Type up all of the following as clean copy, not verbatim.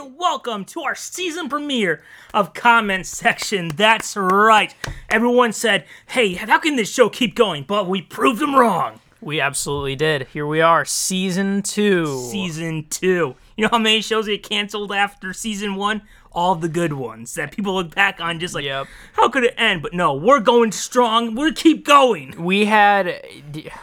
and welcome to our season premiere of Comment Section. That's right. Everyone said, hey, how can this show keep going? But we proved them wrong. We absolutely did. Here we are, Season 2. Season 2. You know how many shows get canceled after Season 1? All the good ones that people look back on just like, How could it end? But no, we're going strong. We'll keep going. We had,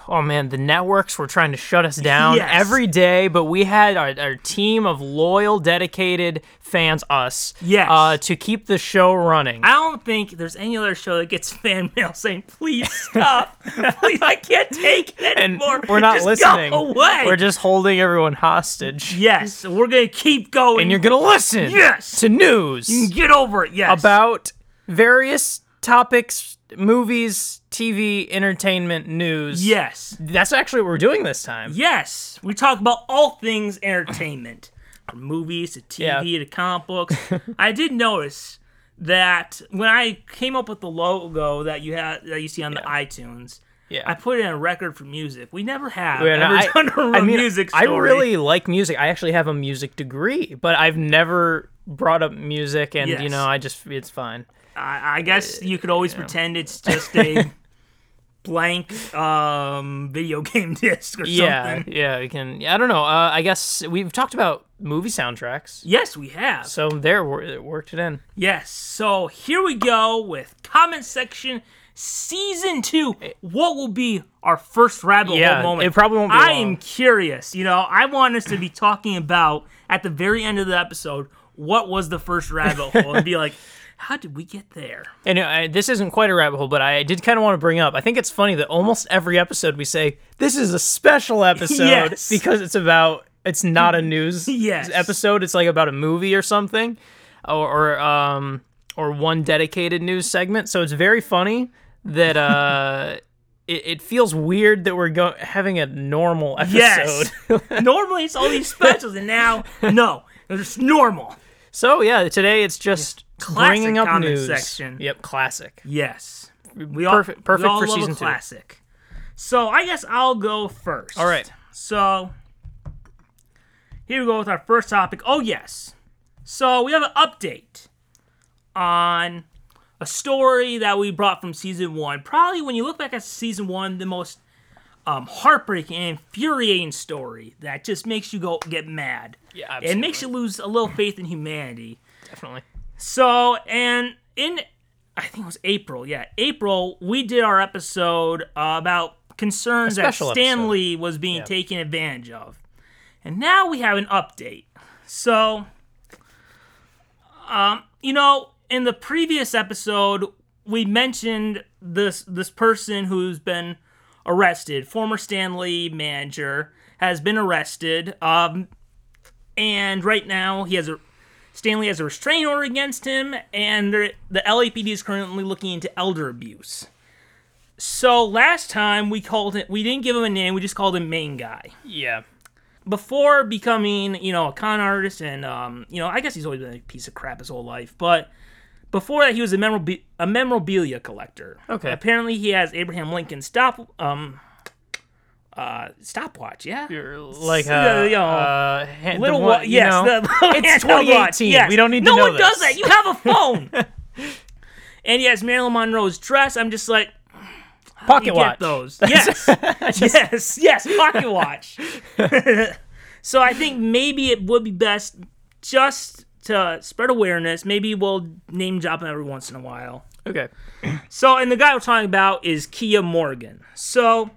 oh man, the networks were trying to shut us down every day, but we had our team of loyal, dedicated fans, to keep the show running. I don't think there's any other show that gets fan mail saying, please stop. Please, I can't take it anymore. And we're not just listening. Go away. We're just holding everyone hostage. Yes, we're going to keep going. And you're going to listen. Yes. To news. You can get over it, about various topics, movies, TV, entertainment, news. Yes. That's actually what we're doing this time. Yes. We talk about all things entertainment. From movies to TV to comic books. I did notice that when I came up with the logo that you see on the iTunes, I put in a record for music. We never have done a music story. I really like music. I actually have a music degree, but I've never brought up music, and I just, it's fine. I guess you could always pretend it's just a blank video game disc or something. Yeah, we can. I don't know. I guess we've talked about movie soundtracks. Yes, we have. So there, it worked it in. Yes. So here we go with Comment Section Season 2. What will be our first rabbit hole moment? It probably won't be long. I am curious. I want us to be talking about, at the very end of the episode, what was the first rabbit hole? And be like, how did we get there? And this isn't quite a rabbit hole, but I did kind of want to bring up, I think it's funny that almost every episode we say, this is a special episode because it's not a news episode. It's like about a movie or something, or one dedicated news segment. So it's very funny that it feels weird that we're having a normal episode. Yes. Normally it's all these specials, and now, no. It's normal. So, today it's just bringing up news. Section. Yep, classic. Yes. Perfect for Season 2. Classic. So, I guess I'll go first. All right. So, here we go with our first topic. Oh, yes. So, we have an update on a story that we brought from Season 1. Probably, when you look back at Season 1, the most heartbreaking and infuriating story that just makes you get mad. Yeah, absolutely. It makes you lose a little faith in humanity. Definitely. So, and in, I think it was April, we did our episode about concerns that Stan Lee was being taken advantage of. And now we have an update. So, in the previous episode, we mentioned this person who's been arrested. Former Stan Lee manager has been arrested, and right now Stan Lee has a restraining order against him, and the LAPD is currently looking into elder abuse. So last time we didn't give him a name, we just called him Main Guy. Yeah. Before becoming, a con artist, and I guess he's always been a piece of crap his whole life, but before that, he was a memorabilia collector. Okay. Apparently, he has Abraham Lincoln's stopwatch. Yeah. You're like little watch. Yes. It's 2018. Yes. We don't need to know this. No one does that. You have a phone. And he has Marilyn Monroe's dress. I'm just like, pocket watch. Get those. Yes. Yes. Pocket watch. So I think maybe it would be best just to spread awareness. Maybe we'll name drop him every once in a while. Okay. So, and the guy we're talking about is Keya Morgan. So,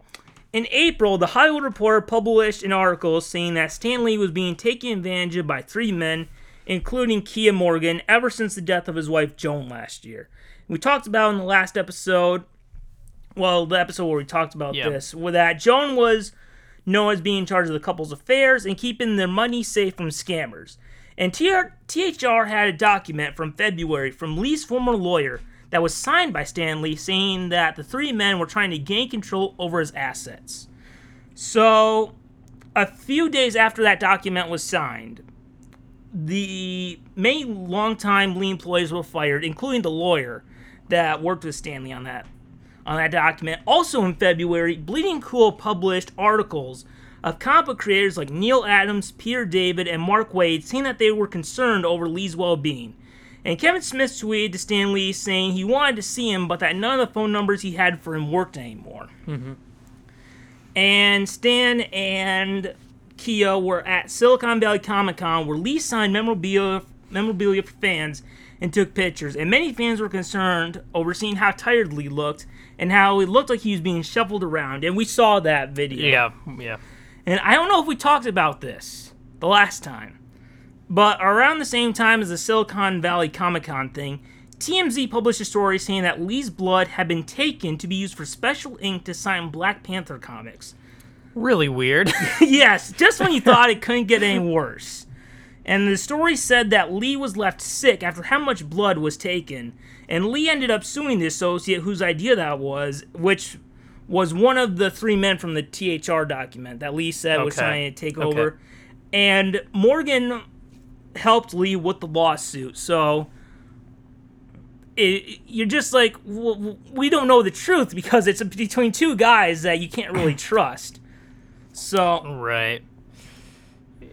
in April, the Hollywood Reporter published an article saying that Stan Lee was being taken advantage of by three men, including Keya Morgan, ever since the death of his wife, Joan, last year. We talked about in the last episode, the episode where we talked about this, where that Joan was known as being in charge of the couple's affairs and keeping their money safe from scammers. And THR had a document from February from Lee's former lawyer that was signed by Stan Lee saying that the three men were trying to gain control over his assets. So, a few days after that document was signed, the many longtime Lee employees were fired, including the lawyer that worked with Stan Lee on that document. Also in February, Bleeding Cool published articles of comic book creators like Neil Adams, Peter David, and Mark Waid saying that they were concerned over Lee's well-being. And Kevin Smith tweeted to Stan Lee saying he wanted to see him, but that none of the phone numbers he had for him worked anymore. Mm-hmm. And Stan and Keya were at Silicon Valley Comic Con, where Lee signed memorabilia for fans and took pictures. And many fans were concerned over seeing how tired Lee looked and how he looked like he was being shuffled around. And we saw that video. Yeah. And I don't know if we talked about this the last time, but around the same time as the Silicon Valley Comic Con thing, TMZ published a story saying that Lee's blood had been taken to be used for special ink to sign Black Panther comics. Really weird. Yes, just when you thought it couldn't get any worse. And the story said that Lee was left sick after how much blood was taken, and Lee ended up suing the associate whose idea that was, which was one of the three men from the THR document that Lee said was trying to take over. And Morgan helped Lee with the lawsuit, so you're just like, well, we don't know the truth because it's between two guys that you can't really trust. So right.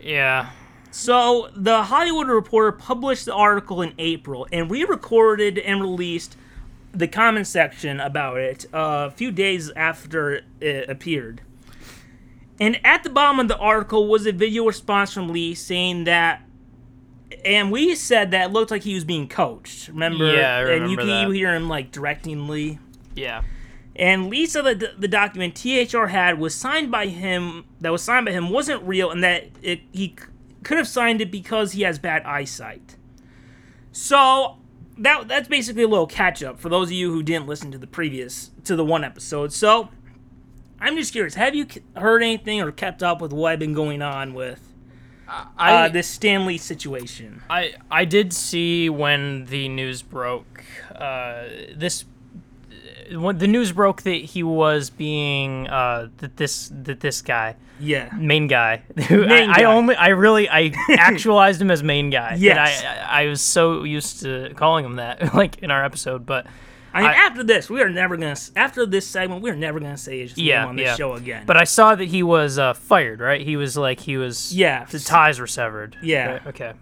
Yeah. So the Hollywood Reporter published the article in April, and we recorded and released the comment section about it a few days after it appeared. And at the bottom of the article was a video response from Lee saying that, and we said that it looked like he was being coached, remember? Yeah, I remember. And you hear him, like, directing Lee. Yeah. And Lee said that the document THR had was signed by him wasn't real, and that he could have signed it because he has bad eyesight. So that's basically a little catch-up for those of you who didn't listen to the one episode. So I'm just curious, have you heard anything or kept up with what I've been going on with this Stan Lee situation? I did see when the news broke, when the news broke that he was being this guy, main guy. I actualized him as main guy. Yes. I was so used to calling him that, like in our episode. But I mean, after this segment, we are never gonna say his name on this show again. But I saw that he was fired. Right? He was the ties were severed. Yeah. Right? Okay.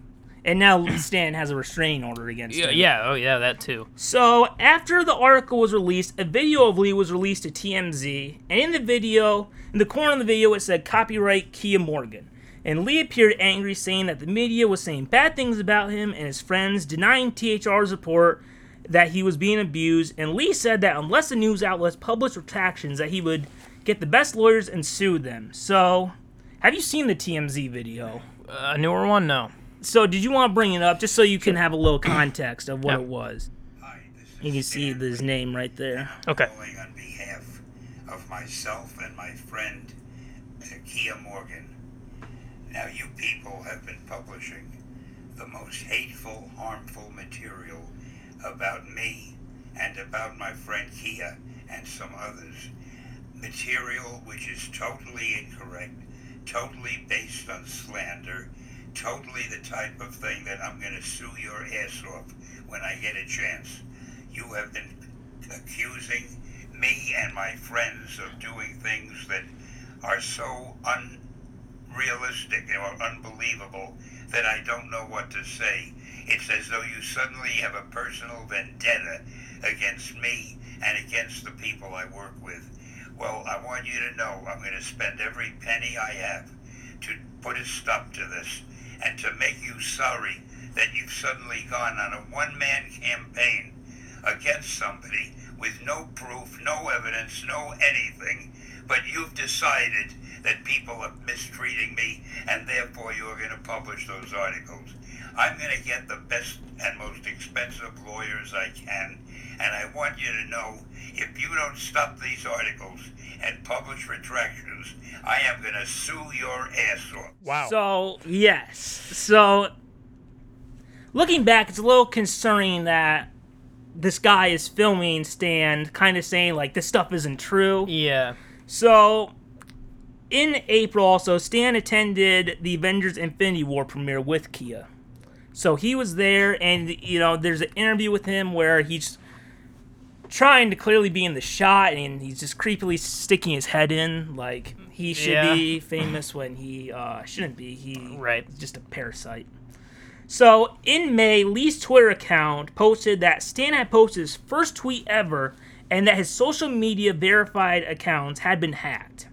And now Stan has a restraining order against him. Yeah, oh yeah, that too. So, after the article was released, a video of Lee was released to TMZ. And in the video, in the corner of the video, it said, "Copyright Keya Morgan." And Lee appeared angry, saying that the media was saying bad things about him and his friends, denying THR's report that he was being abused. And Lee said that unless the news outlets published retractions, that he would get the best lawyers and sue them. So, have you seen the TMZ video? A newer one? No. So did you want to bring it up, just so you can have a little context of what it was? Hi, you can see his name right there. Okay. On behalf of myself and my friend, Keya Morgan. Now, you people have been publishing the most hateful, harmful material about me and about my friend Keya and some others. Material which is totally incorrect, totally based on slander, totally the type of thing that I'm going to sue your ass off when I get a chance. You have been accusing me and my friends of doing things that are so unrealistic or unbelievable that I don't know what to say. It's as though you suddenly have a personal vendetta against me and against the people I work with. Well, I want you to know I'm going to spend every penny I have to put a stop to this, and to make you sorry that you've suddenly gone on a one-man campaign against somebody with no proof, no evidence, no anything, but you've decided that people are mistreating me, and therefore you're going to publish those articles. I'm going to get the best and most expensive lawyers I can, and I want you to know, if you don't stop these articles and publish retractions, I am going to sue your ass off. Wow. So, yes. So, looking back, it's a little concerning that this guy is filming Stan, kind of saying, like, this stuff isn't true. Yeah. So, in April also, Stan attended the Avengers Infinity War premiere with Keya. So, he was there, and, you know, there's an interview with him where he's trying to clearly be in the shot, and he's just creepily sticking his head in, like he should be famous when he shouldn't be. He's just a parasite. So, in May, Lee's Twitter account posted that Stan had posted his first tweet ever and that his social media verified accounts had been hacked.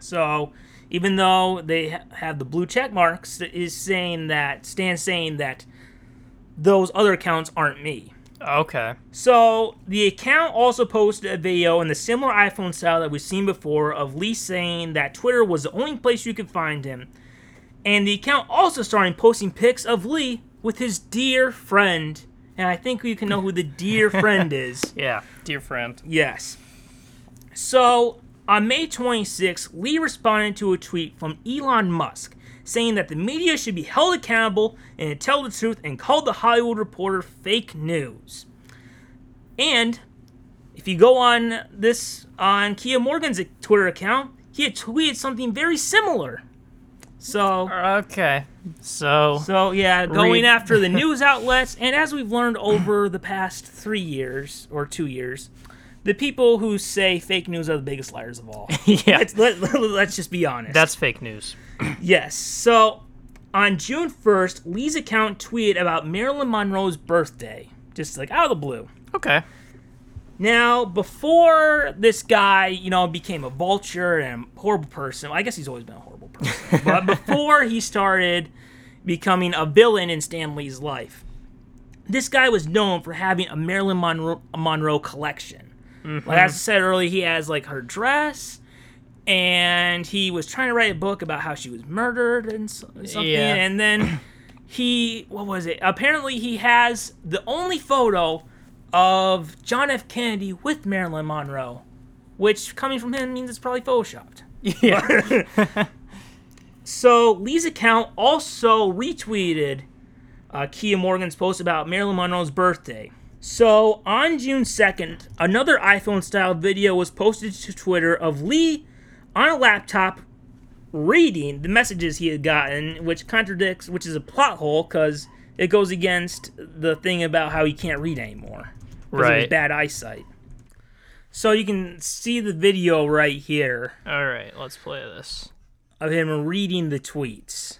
So, even though they have the blue check marks, is saying that Stan's saying that those other accounts aren't me. Okay. So, the account also posted a video in the similar iPhone style that we've seen before of Lee saying that Twitter was the only place you could find him. And the account also started posting pics of Lee with his dear friend. And I think we can know who the dear friend is. Yeah, dear friend. Yes. So, on May 26th, Lee responded to a tweet from Elon Musk saying that the media should be held accountable and to tell the truth, and called the Hollywood Reporter fake news. And if you go on this, on Keya Morgan's Twitter account, he had tweeted something very similar. So okay, so yeah, going after the news outlets, and as we've learned over the past 3 years or 2 years, the people who say fake news are the biggest liars of all. Yeah, let's just be honest. That's fake news. Yes. So on June 1st, Lee's account tweeted about Marilyn Monroe's birthday, just like out of the blue. Okay. Now, before this guy, became a vulture and a horrible person, well, I guess he's always been a horrible person, but before he started becoming a villain in Stan Lee's life, this guy was known for having a Marilyn Monroe collection. Mm-hmm. Like, as I said earlier, he has, her dress, and he was trying to write a book about how she was murdered and something, and then apparently he has the only photo of John F. Kennedy with Marilyn Monroe, which, coming from him, means it's probably photoshopped. Yeah. So, Lee's account also retweeted Keya Morgan's post about Marilyn Monroe's birthday. So, on June 2nd, another iPhone-style video was posted to Twitter of Lee on a laptop reading the messages he had gotten, which is a plot hole, because it goes against the thing about how he can't read anymore. Right. It was bad eyesight. So you can see the video right here. All right, let's play this. Of him reading the tweets.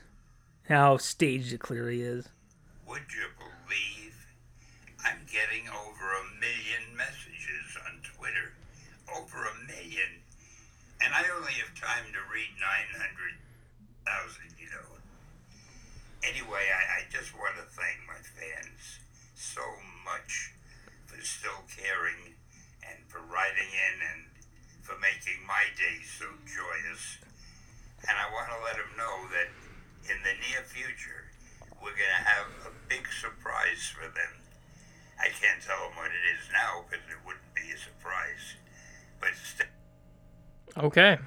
How staged it clearly is. Would you believe I'm getting over 1 million messages on Twitter? Over 1 million. And I only have time to read 900,000, Anyway, I just want to thank my fans so much for still caring and for writing in and for making my day so joyous. And I want to let them know that in the near future, we're going to have a big surprise for them. I can't tell them what it is now because it wouldn't be a surprise. But still. Okay.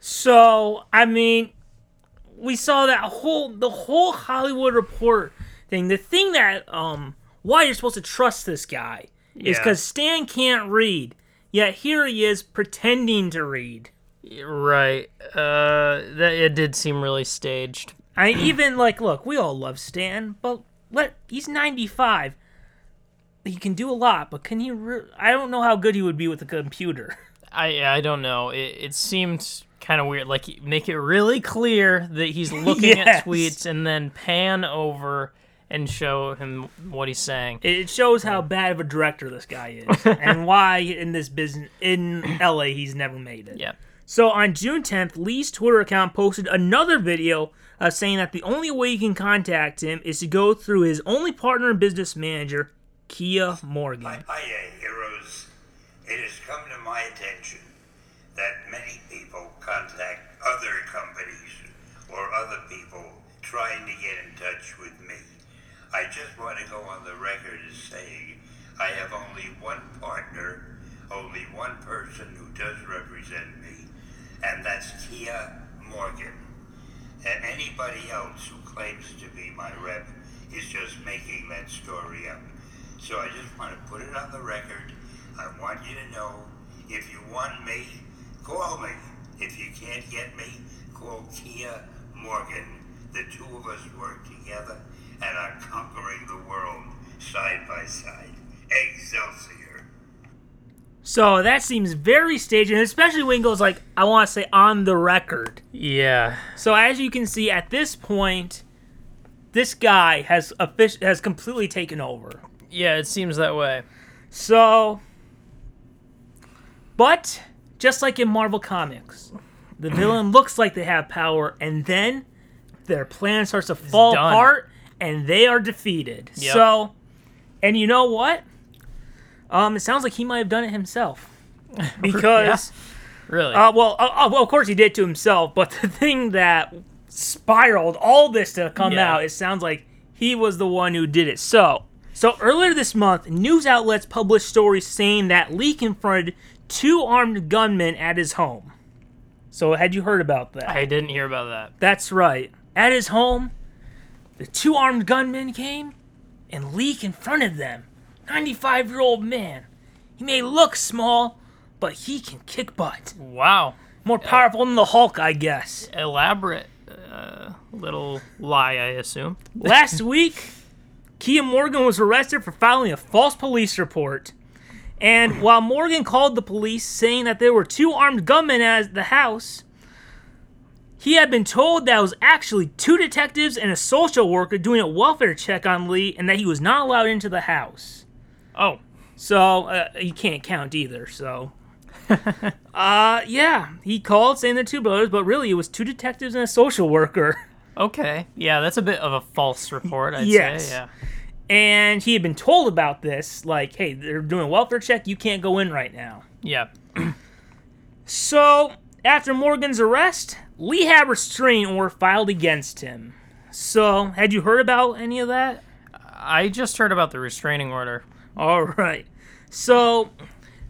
So, we saw that whole Hollywood Reporter thing. The thing that why you're supposed to trust this guy is because Stan can't read. Yet here he is pretending to read. Right. It did seem really staged. Look, we all love Stan, but he's 95. He can do a lot, but can he? I don't know how good he would be with a computer. I don't know. It seemed kind of weird. Like, make it really clear that he's looking at tweets and then pan over and show him what he's saying. It shows how bad of a director this guy is and why in this business, in LA, he's never made it. Yeah. So on June 10th, Lee's Twitter account posted another video saying that the only way you can contact him is to go through his only partner and business manager, Keya Morgan. Hiya, heroes. It has come to my attention that many people contact other companies or other people trying to get in touch with me. I just want to go on the record as saying I have only one partner, only one person who does represent me, and that's Keya Morgan. And anybody else who claims to be my rep is just making that story up. So I just want to put it on the record. I want you to know, if you want me, call me. If you can't get me, call Keya Morgan. The two of us work together and are conquering the world side by side. Excelsior. So that seems very staged, and especially when it goes, like, I want to say on the record. Yeah. So as you can see, at this point, this guy has completely taken over. Yeah, it seems that way. So, but just like in Marvel Comics, the villain looks like they have power, and then their plan starts to fall apart, and they are defeated. Yep. So, and you know what? It sounds like he might have done it himself, because, yeah, really, of course he did to himself. But the thing that spiraled all this to come out, it sounds like he was the one who did it. So earlier this month, news outlets published stories saying that Lee confronted two armed gunmen at his home. So had you heard about that? I didn't hear about that. That's right. At his home, the two armed gunmen came, and Lee confronted them. 95-year-old man. He may look small, but he can kick butt. Wow. More powerful than the Hulk, I guess. Elaborate little lie, I assume. Last week, Keya Morgan was arrested for filing a false police report. And while Morgan called the police saying that there were two armed gunmen at the house, he had been told that it was actually two detectives and a social worker doing a welfare check on Lee, and that he was not allowed into the house. Oh. So, you can't count either, so. He called saying they're two brothers, but really it was two detectives and a social worker. Okay. Yeah, that's a bit of a false report, I'd say. Yeah. And he had been told about this, like, hey, they're doing a welfare check, you can't go in right now. Yeah. So, after Morgan's arrest, Lee had restraining order filed against him. So, had you heard about any of that? I just heard about the restraining order. All right. So,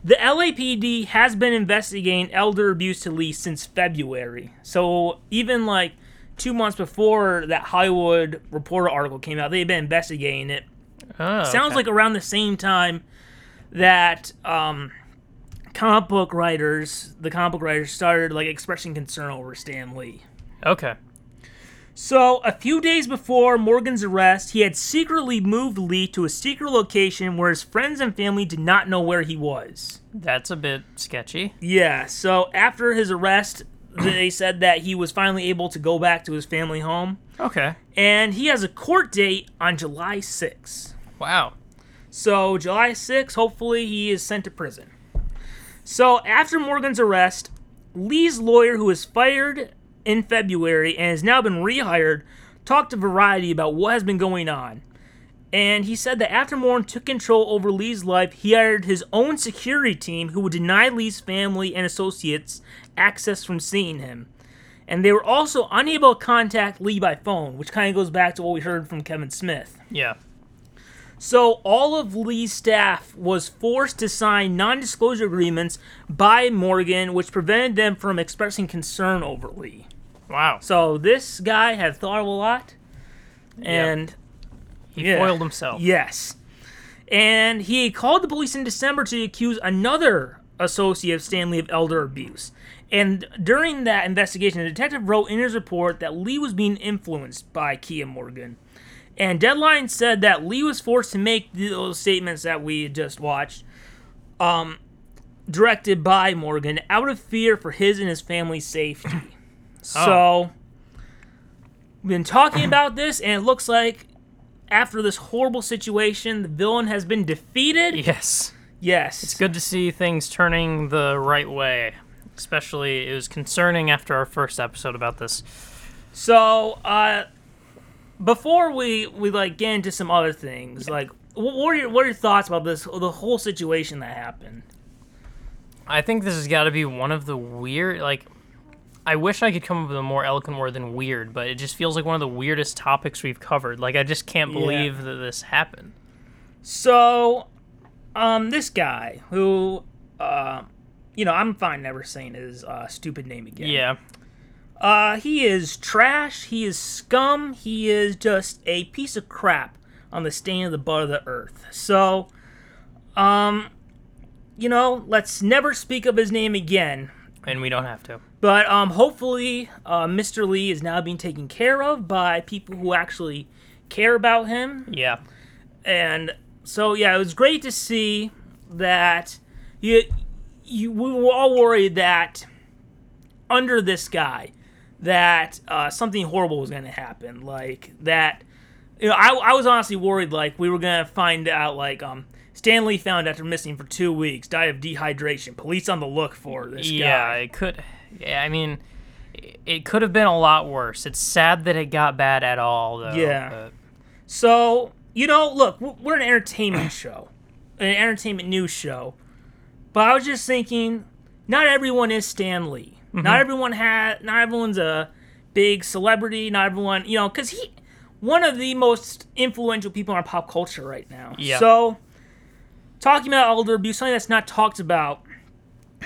the LAPD has been investigating elder abuse to Lee since February. So, even like 2 months before that Hollywood Reporter article came out, they've been investigating it. Oh, sounds like around the same time that comic book writers started like expressing concern over Stan Lee. Okay. So, a few days before Morgan's arrest, he had secretly moved Lee to a secret location where his friends and family did not know where he was. That's a bit sketchy. Yeah, so after his arrest, they said that he was finally able to go back to his family home. Okay. And he has a court date on July 6th. Wow. So, July 6th, hopefully he is sent to prison. So, after Morgan's arrest, Lee's lawyer, who was fired in February and has now been rehired, talked to Variety about what has been going on. And he said that after Morgan took control over Lee's life, he hired his own security team who would deny Lee's family and associates access from seeing him. And they were also unable to contact Lee by phone, which kind of goes back to what we heard from Kevin Smith. Yeah. So all of Lee's staff was forced to sign non-disclosure agreements by Morgan, which prevented them from expressing concern over Lee. Wow. So this guy had thought of a lot, and... Yep. He foiled himself. Yes. And he called the police in December to accuse another associate of Stan Lee of elder abuse. And during that investigation, the detective wrote in his report that Lee was being influenced by Keya Morgan. And Deadline said that Lee was forced to make those statements that we just watched, directed by Morgan, out of fear for his and his family's safety. So, we've been talking about this, and it looks like after this horrible situation, the villain has been defeated. Yes. Yes. It's good to see things turning the right way. Especially, it was concerning after our first episode about this. So, before we like get into some other things, like what are your thoughts about this, the whole situation that happened? I think this has got to be one of the weird, like, I wish I could come up with a more eloquent word than weird, but it just feels like one of the weirdest topics we've covered. Like, I just can't believe that this happened. So, this guy who, I'm fine never saying his stupid name again. Yeah. He is trash, he is scum, he is just a piece of crap on the stain of the butt of the earth. So, let's never speak of his name again. And we don't have to. But hopefully Mr. Lee is now being taken care of by people who actually care about him. Yeah. And so, yeah, it was great to see that you we were all worried that under this guy, that something horrible was going to happen. Like, that, you know, I was honestly worried, like, we were going to find out, like, Stan Lee found after missing for 2 weeks, died of dehydration, police on the look for this guy. Yeah, I mean, it could have been a lot worse. It's sad that it got bad at all, though. Yeah. But. So, you know, look, we're an entertainment show, an entertainment news show, but I was just thinking, not everyone is Stan Lee. Mm-hmm. Not everyone's a big celebrity. Not everyone, you know, because he, one of the most influential people in our pop culture right now. Yeah. So, talking about elder abuse, something that's not talked about,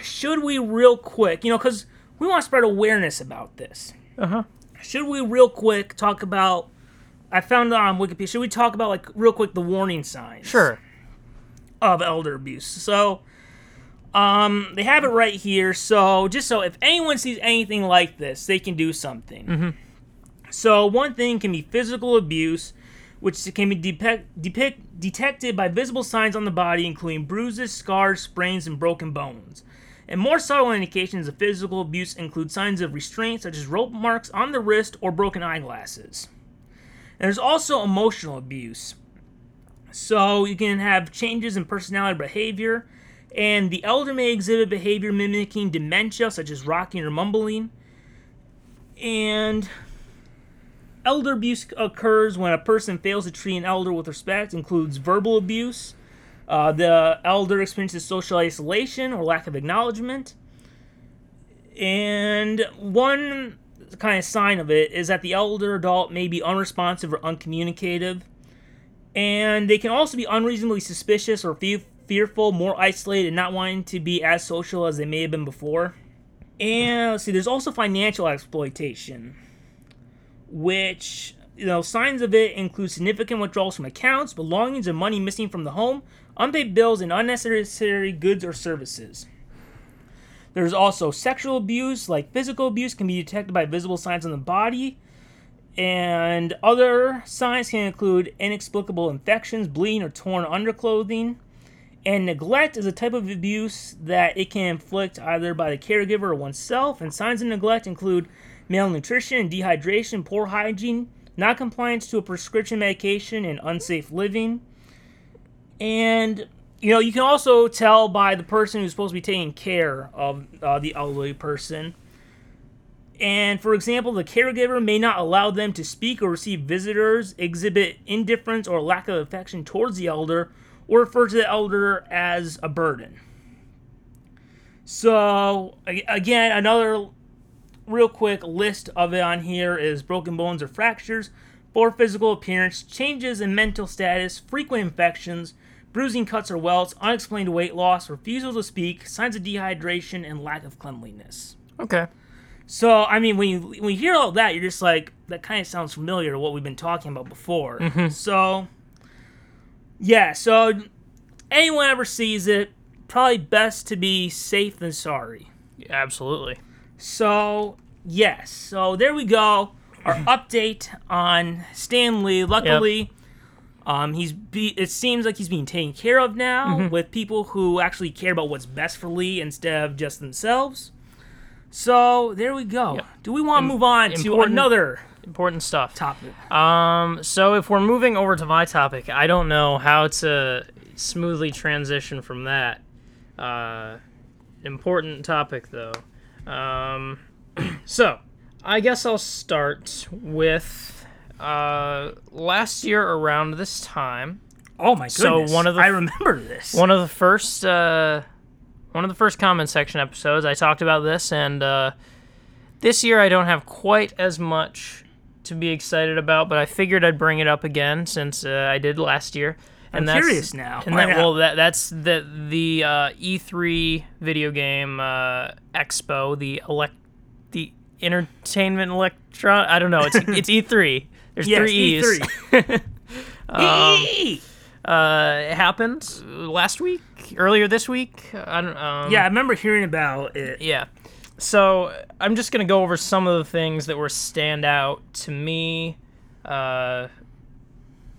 should we real quick, you know, because we want to spread awareness about this. Uh-huh. Should we real quick talk about, I found it on Wikipedia, should we talk about, like, real quick the warning signs? Sure. Of elder abuse. So, they have it right here, so just so if anyone sees anything like this, they can do something. Mm-hmm. So one thing can be physical abuse, which can be detected by visible signs on the body, including bruises, scars, sprains, and broken bones. And more subtle indications of physical abuse include signs of restraint, such as rope marks on the wrist or broken eyeglasses. And there's also emotional abuse. So you can have changes in personality or behavior, and the elder may exhibit behavior mimicking dementia, such as rocking or mumbling. And elder abuse occurs when a person fails to treat an elder with respect, includes verbal abuse. The elder experiences social isolation or lack of acknowledgement. And one kind of sign of it is that the elder adult may be unresponsive or uncommunicative. And they can also be unreasonably suspicious or fearful, more isolated, and not wanting to be as social as they may have been before. And let's see, there's also financial exploitation, which, you know, signs of it include significant withdrawals from accounts, belongings, and money missing from the home, unpaid bills, and unnecessary goods or services. There's also sexual abuse, like physical abuse, can be detected by visible signs on the body. And other signs can include inexplicable infections, bleeding, or torn underclothing. And neglect is a type of abuse that it can inflict either by the caregiver or oneself. And signs of neglect include malnutrition and dehydration, poor hygiene, non-compliance to a prescription medication, and unsafe living. And, you know, you can also tell by the person who's supposed to be taking care of the elderly person. And, for example, the caregiver may not allow them to speak or receive visitors, exhibit indifference or lack of affection towards the elder, or refer to the elder as a burden. So, again, another real quick list of it on here is broken bones or fractures, poor physical appearance, changes in mental status, frequent infections, bruising, cuts or welts, unexplained weight loss, refusal to speak, signs of dehydration, and lack of cleanliness. Okay. So, I mean, when you hear all that, you're just like, that kind of sounds familiar to what we've been talking about before. Mm-hmm. So, yeah, so anyone ever sees it, probably best to be safe than sorry. Yeah, absolutely. So, yes. So there we go. Our update on Stan Lee. Luckily, yep. It seems like he's being taken care of now, mm-hmm, with people who actually care about what's best for Lee instead of just themselves. So there we go. Yep. Do we want to move on to another important stuff topic? So if we're moving over to my topic, I don't know how to smoothly transition from that. Important topic, though. So I guess I'll start with last year around this time. Oh my goodness! So I remember this. One of the first comment section episodes, I talked about this, and this year I don't have quite as much to be excited about, but I figured I'd bring it up again since I did last year. And I'm curious now. And that's the E3 video game expo, the entertainment electron. I don't know. It's E3. There's three E's. E3. It happened last week, earlier this week. I don't. Yeah, I remember hearing about it. Yeah. So I'm just gonna go over some of the things that were standout to me.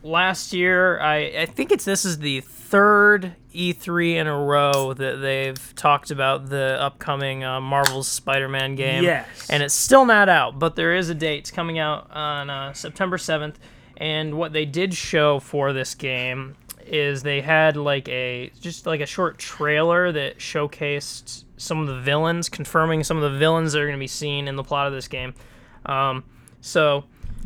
Last year, I think this is the third E3 in a row that they've talked about the upcoming Marvel's Spider-Man game. Yes. And it's still not out, but there is a date. It's coming out on September 7th. And what they did show for this game is they had like a short trailer that showcased some of the villains, confirming some of the villains that are going to be seen in the plot of this game. Do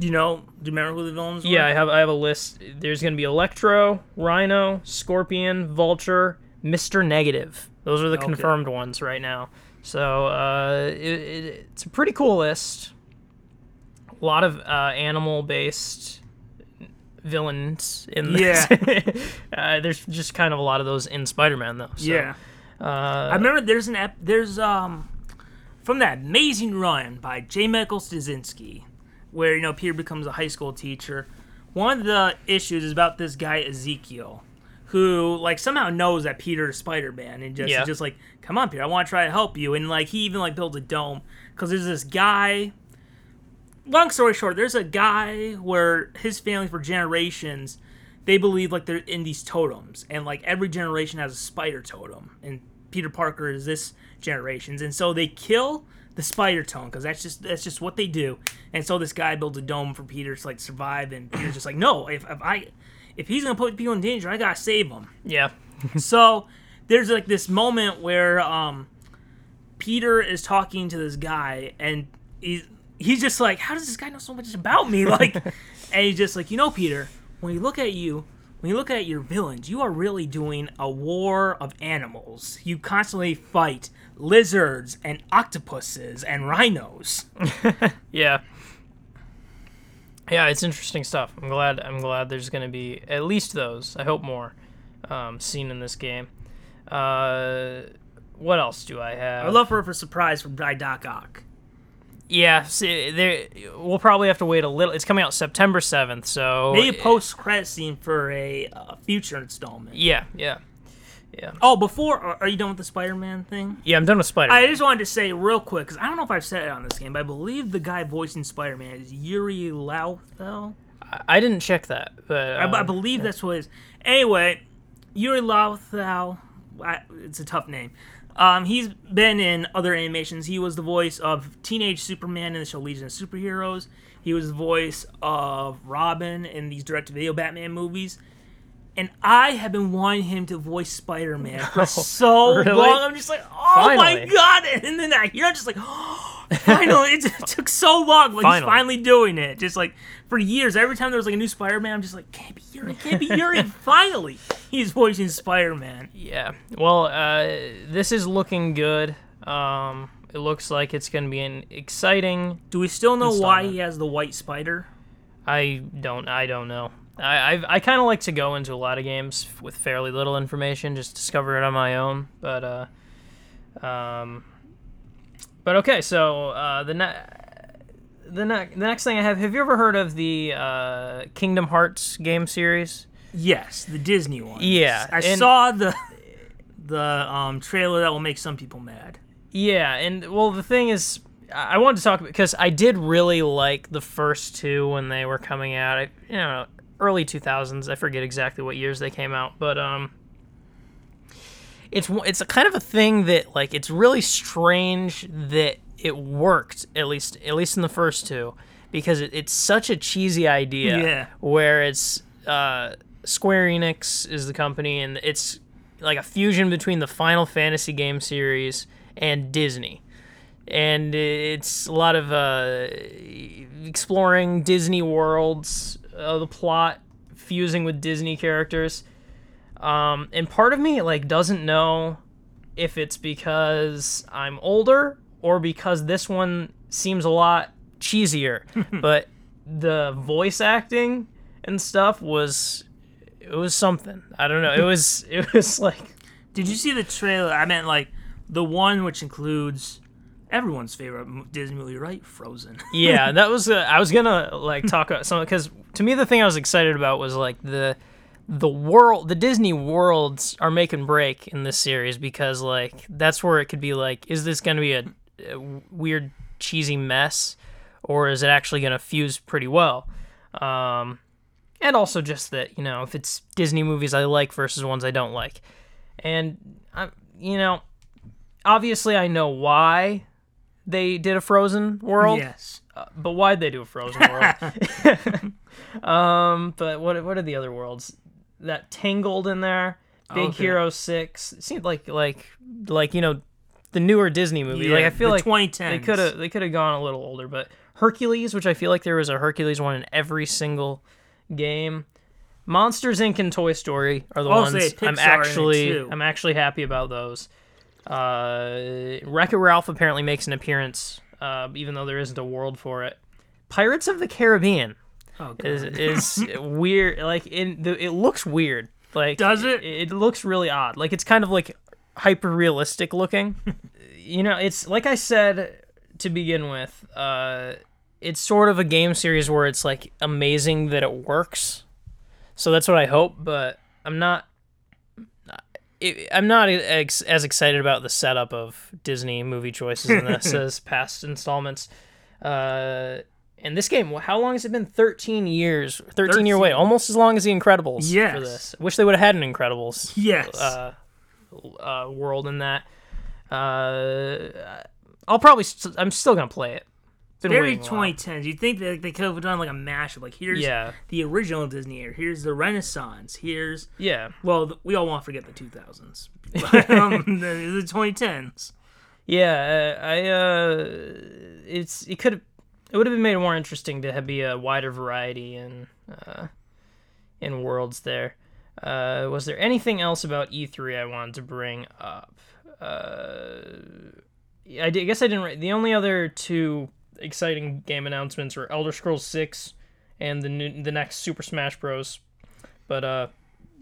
you remember who the villains were? Yeah, I have a list. There's going to be Electro, Rhino, Scorpion, Vulture, Mr. Negative. Those are the confirmed ones right now. So it's a pretty cool list. A lot of animal-based villains in this. Yeah. There's just kind of a lot of those in Spider-Man, though. So. Yeah. I remember there's from that amazing run by J. Michael Straczynski, where, Peter becomes a high school teacher. One of the issues is about this guy Ezekiel, who somehow knows that Peter is Spider-Man and just like, come on, Peter, I want to try to help you. And he even builds a dome because there's this guy. Long story short, there's a guy where his family for generations. They believe they're in these totems, and every generation has a spider totem, and Peter Parker is this generation's, and so they kill the spider totem because that's just what they do. And so this guy builds a dome for Peter to survive, and Peter's just like, no, if he's gonna put people in danger, I gotta save him. Yeah. So there's this moment where Peter is talking to this guy, and he's just like, how does this guy know so much about me? And he's just like, Peter. When you look at your villains, you are really doing a war of animals. You constantly fight lizards and octopuses and rhinos. Yeah. Yeah, it's interesting stuff. I'm glad there's going to be at least those, I hope more, seen in this game. What else do I have? I'd love for a surprise from Doc Ock. Yeah, we'll probably have to wait a little. It's coming out September 7th, so... Maybe a post-credit scene for a future installment. Yeah. Oh, are you done with the Spider-Man thing? Yeah, I'm done with Spider-Man. I just wanted to say real quick, because I don't know if I've said it on this game, but I believe the guy voicing Spider-Man is Yuri Lowenthal. I didn't check that, but... I believe that's what it is. Anyway, Yuri Lowenthal, it's a tough name. He's been in other animations. He was the voice of Teenage Superman in the show Legion of Superheroes. He was the voice of Robin in these direct-to-video Batman movies. And I have been wanting him to voice Spider-Man for so long. I'm just like, oh, finally. My God. And then I hear I'm just like, oh, finally. It took so long. He's finally doing it. Just for years, every time there was a new Spider-Man, I'm just like, can't be Yuri. Finally, he's voicing Spider-Man. Yeah. Well, this is looking good. It looks like it's going to be an exciting. Do we still know why he has the white spider? I don't know. I kind of like to go into a lot of games with fairly little information, just discover it on my own. But okay. So the next thing I have you ever heard of the Kingdom Hearts game series? Yes, the Disney one. Yeah, I saw the trailer that will make some people mad. Yeah, and well, the thing is, I wanted to talk about because I did really like the first two when they were coming out. Early 2000s. I forget exactly what years they came out, but it's a kind of a thing that it's really strange that it worked at least in the first two, because it's such a cheesy idea. Yeah. Where it's Square Enix is the company, and it's a fusion between the Final Fantasy game series and Disney. And it's a lot of exploring Disney worlds, the plot fusing with Disney characters, and part of me doesn't know if it's because I'm older or because this one seems a lot cheesier. But the voice acting and stuff was something. I don't know. It was like. Did you see the trailer? I meant the one which includes. Everyone's favorite Disney movie, right? Frozen. Yeah, that was. I was gonna talk about something, because to me the thing I was excited about was the world, the Disney worlds are make and break in this series, because that's where it could be is this gonna be a weird cheesy mess, or is it actually gonna fuse pretty well? And also just that if it's Disney movies I like versus ones I don't like. And, obviously I know why they did a Frozen world. Yes. But why'd they do a Frozen world? But what are the other worlds? That Tangled in there, Big Hero 6. It seemed like the newer Disney movie. Yeah, like I feel like 2010s. They could have gone a little older, but Hercules, which I feel like there was a Hercules one in every single game. Monsters Inc. and Toy Story are the ones I'm actually happy about those. Wreck-It Ralph apparently makes an appearance, even though there isn't a world for it. Pirates of the Caribbean is weird. Like it looks weird. Like does it? It looks really odd. Like it's kind of like hyper realistic looking. It's like I said to begin with. It's sort of a game series where it's like amazing that it works. So that's what I hope, but I'm not as excited about the setup of Disney movie choices in this as past installments. And this game, how long has it been? 13 years. 13-year wait. Almost as long as The Incredibles for this. I wish they would have had an Incredibles world in that. I'll probably... I'm still going to play it. Very 2010s. You'd think that they could have done like a mashup. Like here's the original Disney era. Here's the Renaissance. Here's we all want to forget the 2000s, but, the 2010s. Yeah, it would have been made more interesting to be a wider variety in worlds there. Was there anything else about E3 I wanted to bring up? I guess I didn't. The only other two exciting game announcements were Elder Scrolls 6 and the next Super Smash Bros. But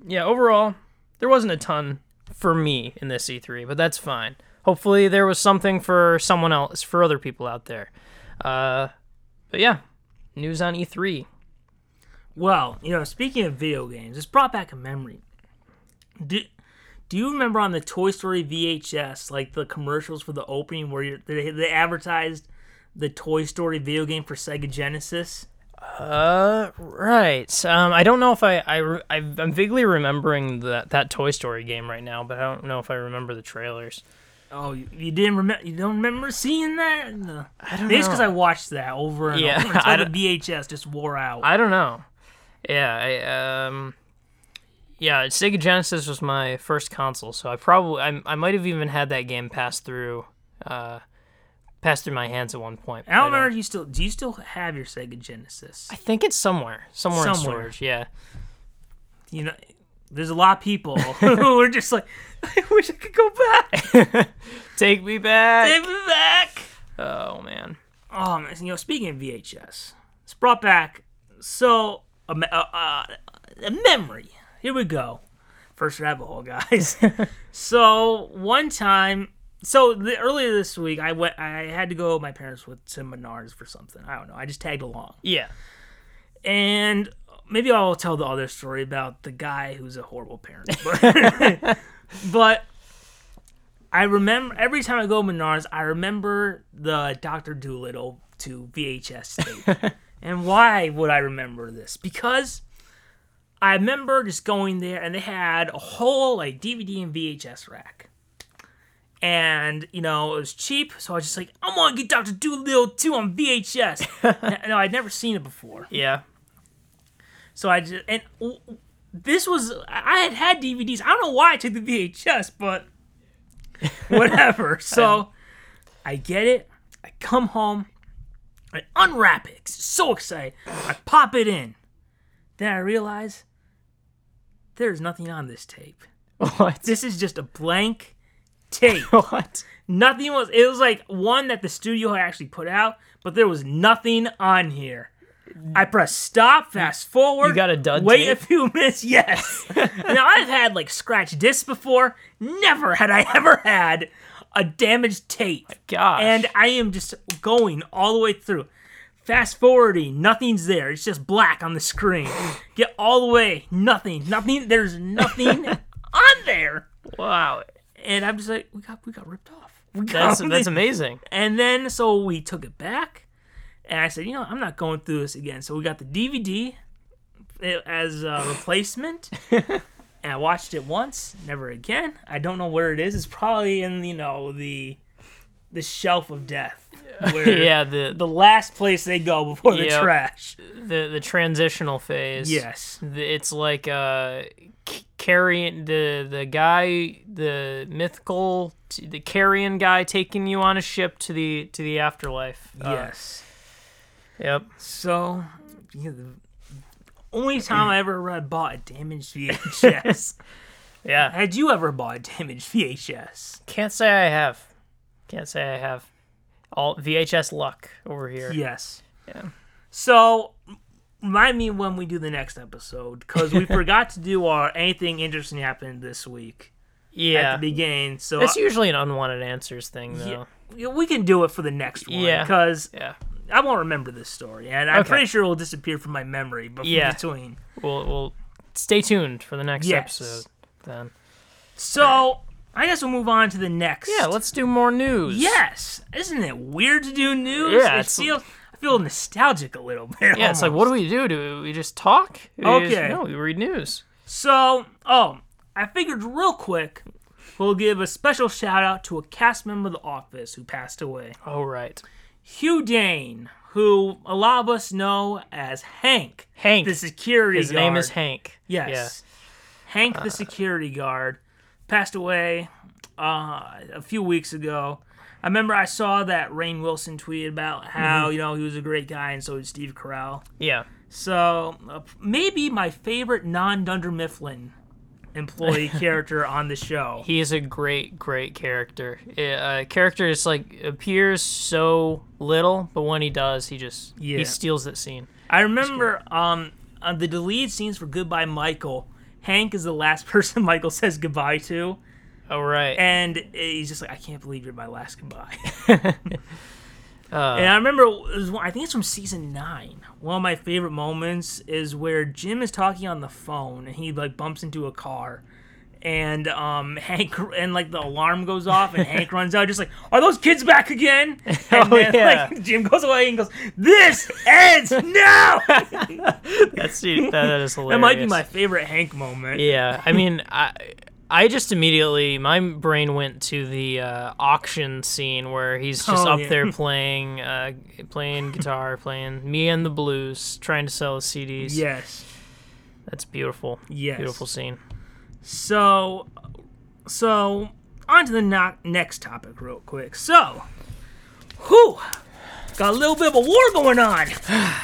overall, there wasn't a ton for me in this E3, but that's fine. Hopefully there was something for someone else, for other people out there. But yeah, news on E3. Well, speaking of video games, this brought back a memory. Do you remember on the Toy Story VHS, like the commercials for the opening where they advertised the Toy Story video game for Sega Genesis? Right. I don't know if I'm vaguely remembering that Toy Story game right now, but I don't know if I remember the trailers. Oh, you didn't remember? You don't remember seeing that? No. I don't know. It's because I watched that over and over until the VHS just wore out. I don't know. Yeah. Yeah. Sega Genesis was my first console, so I might have even had that game pass through my hands at one point. I don't remember. Do you still have your Sega Genesis? I think it's somewhere in storage. Yeah. There's a lot of people who are just like, I wish I could go back. Take me back. Take me back. Oh man. Oh man. Speaking of VHS, it's brought back a memory. Here we go. First rabbit hole, guys. So one time. So earlier this week, I had to go with my parents to Menards for something. I don't know. I just tagged along. Yeah. And maybe I'll tell the other story about the guy who's a horrible parent. But I remember every time I go to Menards, I remember the Dr. Dolittle to VHS tape. And why would I remember this? Because I remember just going there, and they had a whole DVD and VHS rack. And, it was cheap, so I was just like, I want to get Dr. Dolittle 2 on VHS. No, I'd never seen it before. Yeah. So I just... And this was... I had DVDs. I don't know why I took the VHS, but whatever. So I get it. I come home. I unwrap it. So excited. I pop it in. Then I realize there's nothing on this tape. What? This is just a blank... tape. What? Nothing was. It was like one that the studio had actually put out, but there was nothing on here. I pressed stop, fast forward. You got a dud wait tape? A few minutes. Yes. Now I've had like scratch discs before. Never had I ever had a damaged tape. My gosh. And I am just going all the way through, fast forwarding. Nothing's there. It's just black on the screen. Get all the way. Nothing. There's nothing on there. Wow. And I'm just like, we got ripped off. That's amazing. And then, so we took it back, and I said, I'm not going through this again. So we got the DVD as a replacement, and I watched it once, never again. I don't know where it is. It's probably in, you know, the shelf of death. Where yeah, the last place they go before the trash. The transitional phase. Yes. It's like carrying the guy, the mythical, the carrion guy taking you on a ship to the afterlife. Yes. Yep. So, yeah, only time I ever bought a damaged VHS. Yeah. Had you ever bought a damaged VHS? Can't say I have. All VHS luck over here. Yes. Yeah. So, remind me when we do the next episode, because we forgot to do our anything interesting happened this week. Yeah. At the beginning. So it's usually an unwanted answers thing, though. Yeah, we can do it for the next one. Yeah. Because... yeah. I won't remember this story, and I'm pretty sure it will disappear from my memory. But between, we'll stay tuned for the next episode. Then, so I guess we'll move on to the next. Yeah, let's do more news. Yes, isn't it weird to do news? Yeah, I feel nostalgic a little bit. Yeah, almost. It's like, what do we do? Do we just talk? We read news. So, I figured real quick. We'll give a special shout out to a cast member of The Office who passed away. Oh, right. Hugh Dane, who a lot of us know as Hank. Hank. The security guard. His name is Hank. Yes. Yeah. Hank, the security guard, passed away a few weeks ago. I remember I saw that Rainn Wilson tweet about how, you know, he was a great guy, and so did Steve Carell. Yeah. So, maybe my favorite non-Dunder Mifflin employee character on the show. He is a great character. A character that's like appears so little, but when he does, he just he steals that scene. I remember on the deleted scenes for Goodbye Michael, Hank is the last person Michael says goodbye to. Oh right. And he's just like, I can't believe you're my last goodbye. And I remember, I think it's from season 9. One of my favorite moments is where Jim is talking on the phone, and he like bumps into a car, and Hank and like the alarm goes off, and Hank runs out, just like, are those kids back again? And like Jim goes away and goes, this ends now. That is hilarious. That might be my favorite Hank moment. Yeah, I mean, I just immediately, my brain went to the auction scene where he's just up there playing guitar, playing Me and the Blues, trying to sell his CDs. Yes. That's beautiful. Yes. Beautiful scene. So on to the next topic real quick. So, got a little bit of a war going on.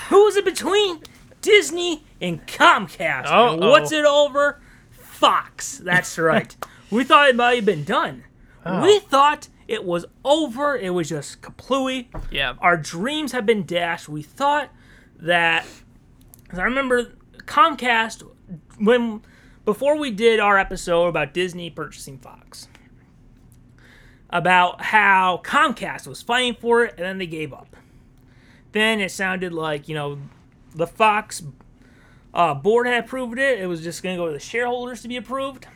Who is it between Disney and Comcast? Oh, and what's it over? Fox, that's right. We thought it might have been done. Oh. We thought it was over. It was just kaplooey. Yeah. Our dreams have been dashed. We thought that, because I remember Comcast, before we did our episode about Disney purchasing Fox, about how Comcast was fighting for it, and then they gave up. Then it sounded like, you know, the Fox board had approved it. It was just going to go to the shareholders to be approved.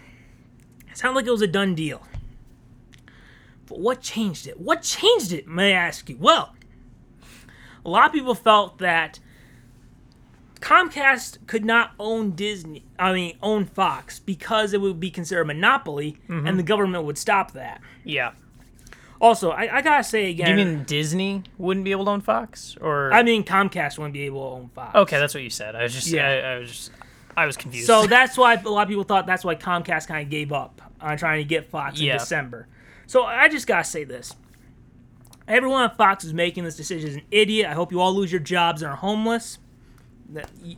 It sounded like it was a done deal. But what changed it? What changed it, may I ask you? Well, a lot of people felt that Comcast could not own Fox, because it would be considered a monopoly, and the government would stop that. Yeah. Also, I gotta say again... Do you mean Disney wouldn't be able to own Fox? Or I mean Comcast wouldn't be able to own Fox. Okay, that's what you said. I was confused. So that's why a lot of people thought that's why Comcast kind of gave up on trying to get Fox in December. So I just gotta say this. Everyone at Fox who's making this decision is an idiot. I hope you all lose your jobs and are homeless.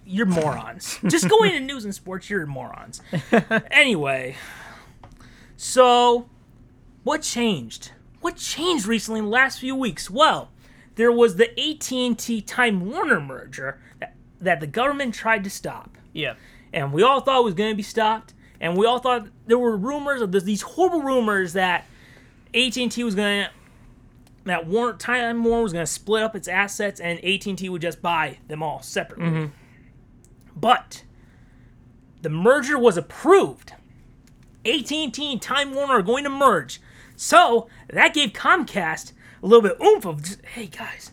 You're morons. Just go into news and sports, you're morons. Anyway, so what changed? What changed recently in the last few weeks? Well, there was the AT&T Time Warner merger that the government tried to stop. Yeah. And we all thought it was going to be stopped. And we all thought there were rumors of these horrible rumors that AT&T was going to, that Time Warner was going to split up its assets and AT&T would just buy them all separately. Mm-hmm. But the merger was approved. AT&T and Time Warner are going to merge. So, that gave Comcast a little bit oomph of, hey guys,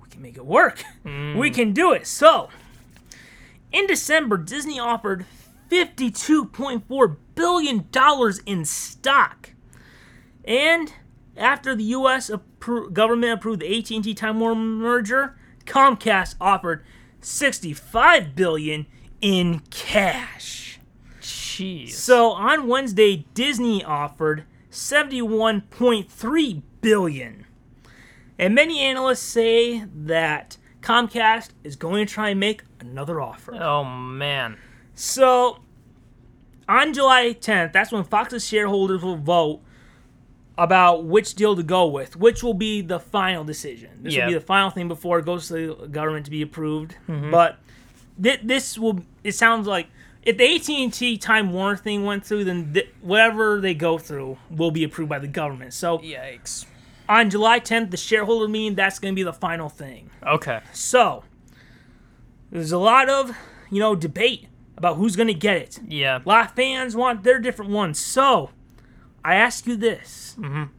we can make it work. We can do it. So, in December, Disney offered $52.4 billion in stock. And after the U.S. government approved the AT&T Time Warner merger, Comcast offered $65 billion in cash. Jeez. So on Wednesday, Disney offered $71.3 billion. And many analysts say that Comcast is going to try and make another offer. Oh, man. So, on July 10th, that's when Fox's shareholders will vote about which deal to go with, which will be the final decision. This will be the final thing before it goes to the government to be approved. Mm-hmm. But this will, it sounds like, if the AT&T Time Warner thing went through, then whatever they go through will be approved by the government. So, yikes. On July 10th, the shareholder meeting, that's going to be the final thing. Okay. So, there's a lot of, debate about who's going to get it. Yeah. A lot of fans want their different ones. So, I ask you this. Mm-hmm.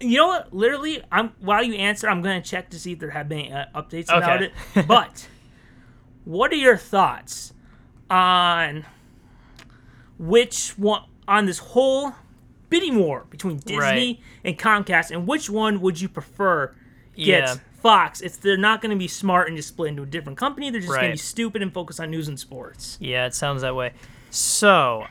You know what? Literally, while you answer, I'm going to check to see if there have been updates about it. But, what are your thoughts on which one, on this whole bidding war between Disney and Comcast, and which one would you prefer gets Fox? If they're not going to be smart and just split into a different company, they're just going to be stupid and focus on news and sports. Yeah, it sounds that way. So,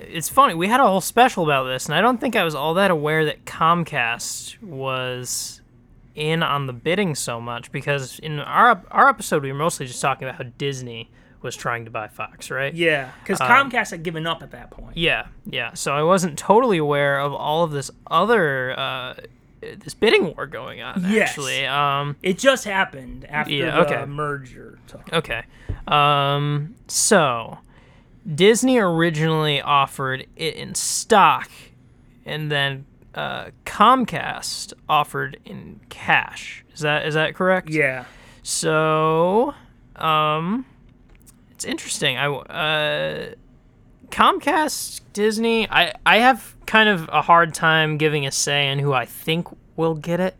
it's funny, we had a whole special about this, and I don't think I was all that aware that Comcast was in on the bidding so much, because in our episode, we were mostly just talking about how Disney was trying to buy Fox, right? Yeah, because Comcast had given up at that point. Yeah. So I wasn't totally aware of all of this other this bidding war going on. Yes. Actually, it just happened after the merger. So. Okay. So Disney originally offered it in stock, and then Comcast offered in cash. Is that correct? Yeah. So, it's interesting. Comcast, Disney, I have kind of a hard time giving a say in who I think will get it.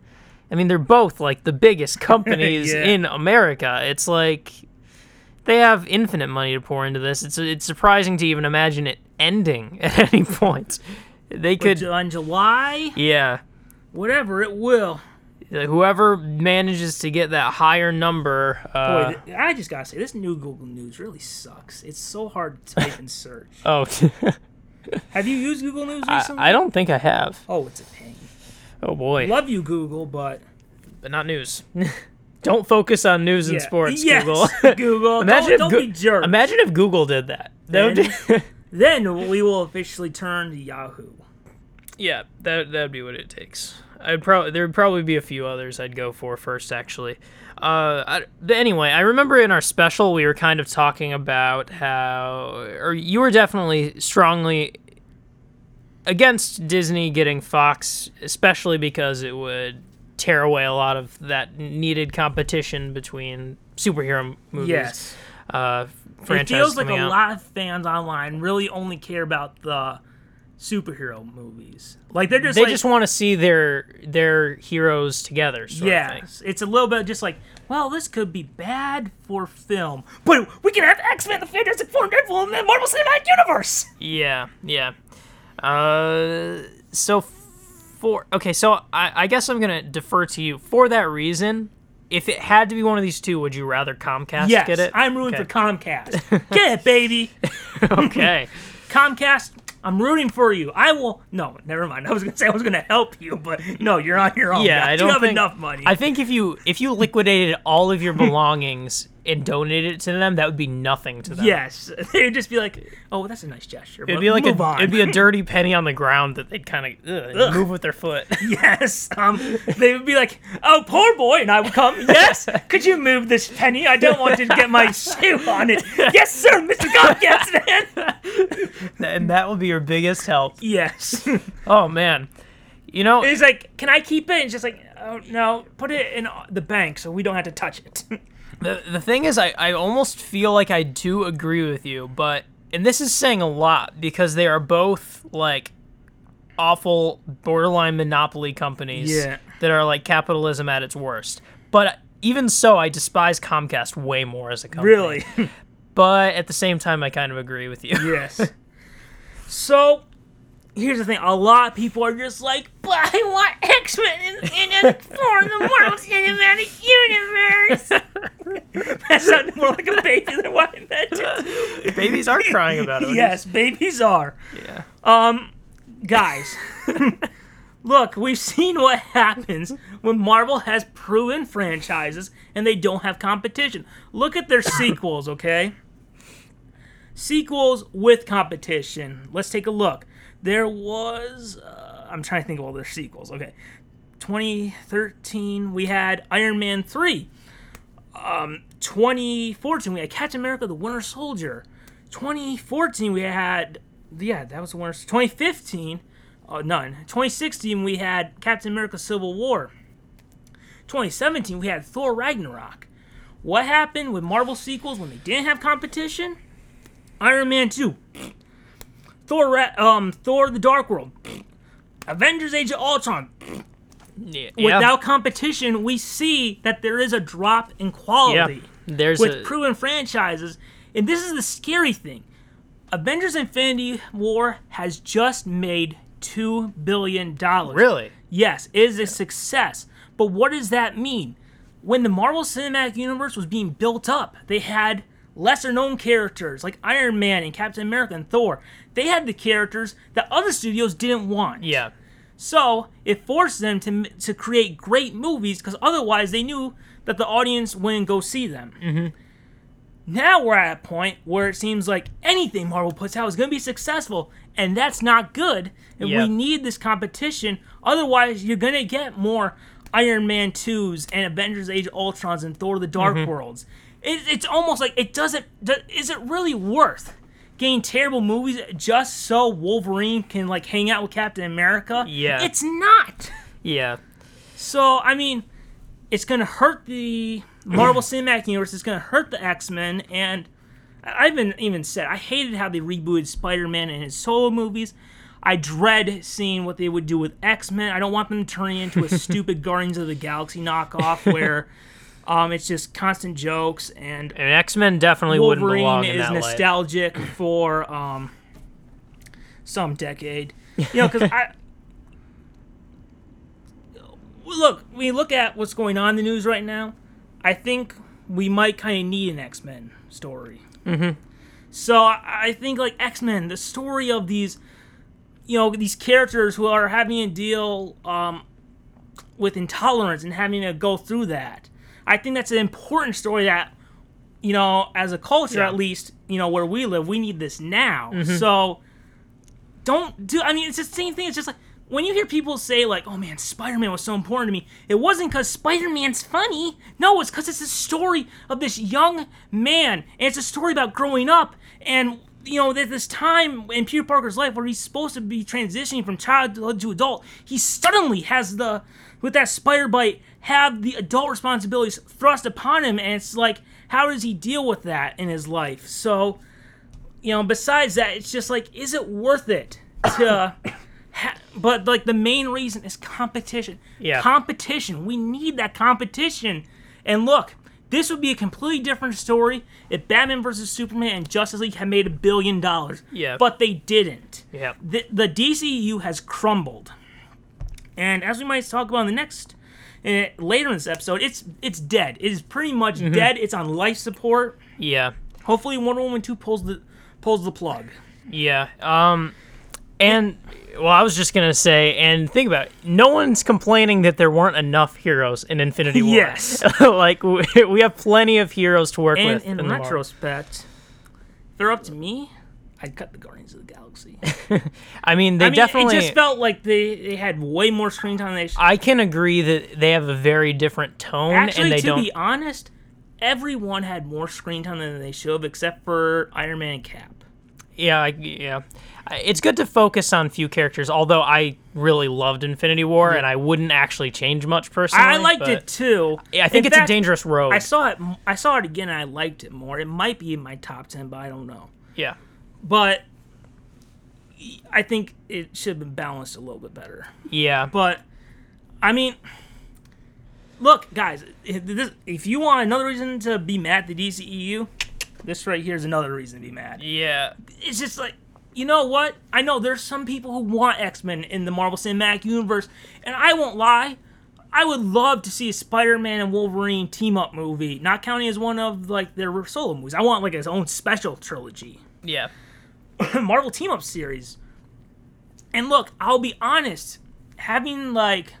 I mean, they're both like the biggest companies in America. It's like they have infinite money to pour into this. It's surprising to even imagine it ending at any point. They could on July. Yeah. Whatever it will. Whoever manages to get that higher number... Boy, I just gotta say, this new Google News really sucks. It's so hard to type and search. Oh. Have you used Google News recently? I don't think I have. Oh, it's a pain. Oh, boy. Love you, Google, but not news. Don't focus on news and sports, Google. Yes, Google. Don't be jerks. Imagine if Google did that. Then we will officially turn to Yahoo. Yeah, that'd be what it takes. There'd probably be a few others I'd go for first, actually. Anyway, I remember in our special we were kind of talking about how, or you were definitely strongly against Disney getting Fox, especially because it would tear away a lot of that needed competition between superhero movies. Yes. It feels like a lot of fans online really only care about the superhero movies. Like they just want to see their heroes together. Sort of thing. It's a little bit just like, well, this could be bad for film, but we can have X-Men, the Fantastic Four, and the Marvel Cinematic Universe. Yeah. I guess I'm gonna defer to you for that reason. If it had to be one of these two, would you rather Comcast get it? Yes, I'm rooting for Comcast. Get it, baby. Okay, Comcast. I'm rooting for you. Never mind. I was going to say I was going to help you, but no, you're on your own. Yeah, you don't have enough money. I think if you liquidated all of your belongings and donated it to them, that would be nothing to them. Yes. They'd just be like, oh, that's a nice gesture. It'd be like it'd be a dirty penny on the ground that they'd kind of move with their foot. Yes. They would be like, oh, poor boy. And I would come, yes, could you move this penny? I don't want to get my shoe on it. Yes, sir, Mr. Comcast. And that will be your biggest help. Yes. Oh, man. It's like, can I keep it? And just like, oh, no, put it in the bank so we don't have to touch it. The thing is, I almost feel like I do agree with you, but, and this is saying a lot, because they are both, like, awful borderline monopoly companies that are, like, capitalism at its worst. But even so, I despise Comcast way more as a company. Really? But at the same time, I kind of agree with you. Yes. So, here's the thing. A lot of people are just like, but I want X-Men for the Marvel Cinematic Universe. That sounded more like a baby than what I meant. Babies are crying about it. Yes, babies are. Yeah. Guys, look, we've seen what happens when Marvel has proven franchises and they don't have competition. Look at their sequels, okay? Sequels with competition. Let's take a look. There was, I'm trying to think of all their sequels, okay. 2013, we had Iron Man 3. 2014, we had Captain America, the Winter Soldier. 2014, we had... Yeah, that was the worst. 2015, none. 2016, we had Captain America Civil War. 2017, we had Thor Ragnarok. What happened with Marvel sequels when they didn't have competition? Iron Man 2. Thor the Dark World. Avengers Age of Ultron. Yeah. Without competition, we see that there is a drop in quality with proven franchises. And this is the scary thing. Avengers Infinity War has just made $2 billion. Really? Yes, it is a success. But what does that mean? When the Marvel Cinematic Universe was being built up, they had lesser-known characters like Iron Man and Captain America and Thor. They had the characters that other studios didn't want. Yeah. So it forced them to create great movies because otherwise they knew that the audience wouldn't go see them. Mm-hmm. Now we're at a point where it seems like anything Marvel puts out is going to be successful, and that's not good, and we need this competition. Otherwise, you're going to get more Iron Man 2s and Avengers Age of Ultrons and Thor the Dark Worlds. It's almost like it doesn't... Is it really worth getting terrible movies just so Wolverine can like hang out with Captain America? Yeah. It's not! Yeah. So, I mean, it's going to hurt the... Marvel Cinematic Universe is going to hurt the X-Men, and I've been even said I hated how they rebooted Spider-Man and his solo movies. I dread seeing what they would do with X-Men. I don't want them turning into a stupid Guardians of the Galaxy knockoff where it's just constant jokes. And X-Men definitely Wolverine wouldn't belong in that light. Wolverine is nostalgic for some decade. You know, because Look, we look at what's going on in the news right now. I think we might kind of need an X-Men story. Mm-hmm. So I think like X-Men, the story of these, you know, these characters who are having to deal with intolerance and having to go through that. I think that's an important story that, you know, as a culture at least, you know, where we live, we need this now. Mm-hmm. So I mean, it's the same thing. It's just like, when you hear people say, like, oh, man, Spider-Man was so important to me, it wasn't because Spider-Man's funny. No, it's because it's a story of this young man, and it's a story about growing up, and, you know, there's this time in Peter Parker's life where he's supposed to be transitioning from childhood to adult. He suddenly has with that spider bite, have the adult responsibilities thrust upon him, and it's like, how does he deal with that in his life? So, you know, besides that, it's just like, is it worth it to... But, like, the main reason is competition. Yeah. Competition. We need that competition. And look, this would be a completely different story if Batman vs. Superman and Justice League had made $1 billion. Yeah. But they didn't. Yeah. The DCEU has crumbled. And as we might talk about in the next, later in this episode, it's dead. It is pretty much dead. It's on life support. Yeah. Hopefully Wonder Woman 2 pulls the plug. Yeah. And, well, I was just going to say, and think about it, no one's complaining that there weren't enough heroes in Infinity War. Yes. Like, we have plenty of heroes to work with. And in retrospect, if they're up to me, I'd cut the Guardians of the Galaxy. I mean, they definitely... It just felt like they had way more screen time than they should. I can agree that they have a very different tone. Actually, and they to be honest, everyone had more screen time than they should have, except for Iron Man and Cap. Yeah. It's good to focus on few characters, although I really loved Infinity War, and I wouldn't actually change much personally. I liked it, too. I think it's a dangerous road. I saw it again, and I liked it more. It might be in my top 10, but I don't know. Yeah. But I think it should have been balanced a little bit better. Yeah. But, I mean, look, guys, if you want another reason to be mad at the DCEU... This right here is another reason to be mad. Yeah. It's just like, you know what? I know there's some people who want X-Men in the Marvel Cinematic Universe, and I won't lie, I would love to see a Spider-Man and Wolverine team-up movie, not counting as one of like their solo movies. I want like his own special trilogy. Yeah. Marvel team-up series. And look, I'll be honest, having like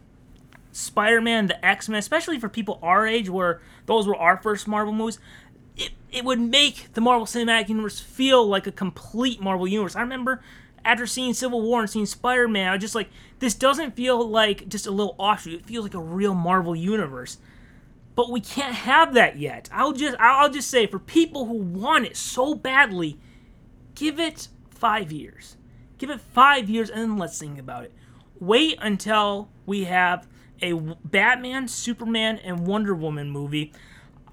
Spider-Man, the X-Men, especially for people our age where those were our first Marvel movies, it would make the Marvel Cinematic Universe feel like a complete Marvel universe. I remember after seeing Civil War and seeing Spider-Man, I was just like, this doesn't feel like just a little offshoot. It feels like a real Marvel universe. But we can't have that yet. I'll just say, for people who want it so badly, give it 5 years. Give it 5 years and then let's think about it. Wait until we have a Batman, Superman, and Wonder Woman movie.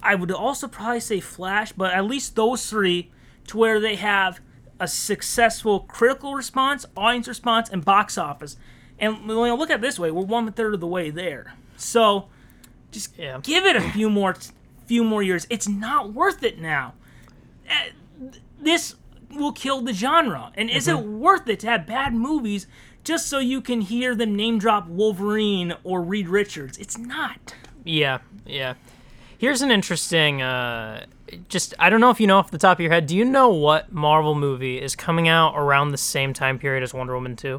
I would also probably say Flash, but at least those three, to where they have a successful critical response, audience response, and box office. And when you look at it this way, we're 1/3 of the way there. So just give it a few more years. It's not worth it now. This will kill the genre. And is it worth it to have bad movies just so you can hear them name drop Wolverine or Reed Richards? It's not. Yeah. Here's an interesting, I don't know if you know off the top of your head, do you know what Marvel movie is coming out around the same time period as Wonder Woman 2?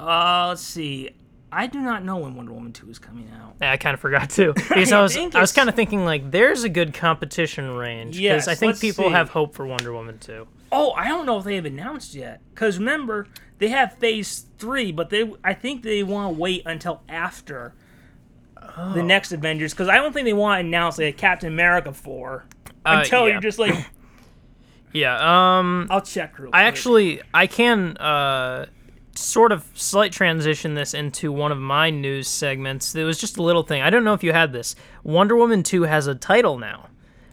Let's see. I do not know when Wonder Woman 2 is coming out. Yeah, I kind of forgot too. Because I was kind of thinking, like, there's a good competition range. Because I think people have hope for Wonder Woman 2. Oh, I don't know if they have announced yet. Because remember, they have Phase 3, but I think they want to wait until after the next Avengers, because I don't think they want to announce like a Captain America 4 until you're just like, I'll check real quick. I can sort of slight transition this into one of my news segments. It was just a little thing. I don't know if you had this. Wonder Woman 2 has a title now.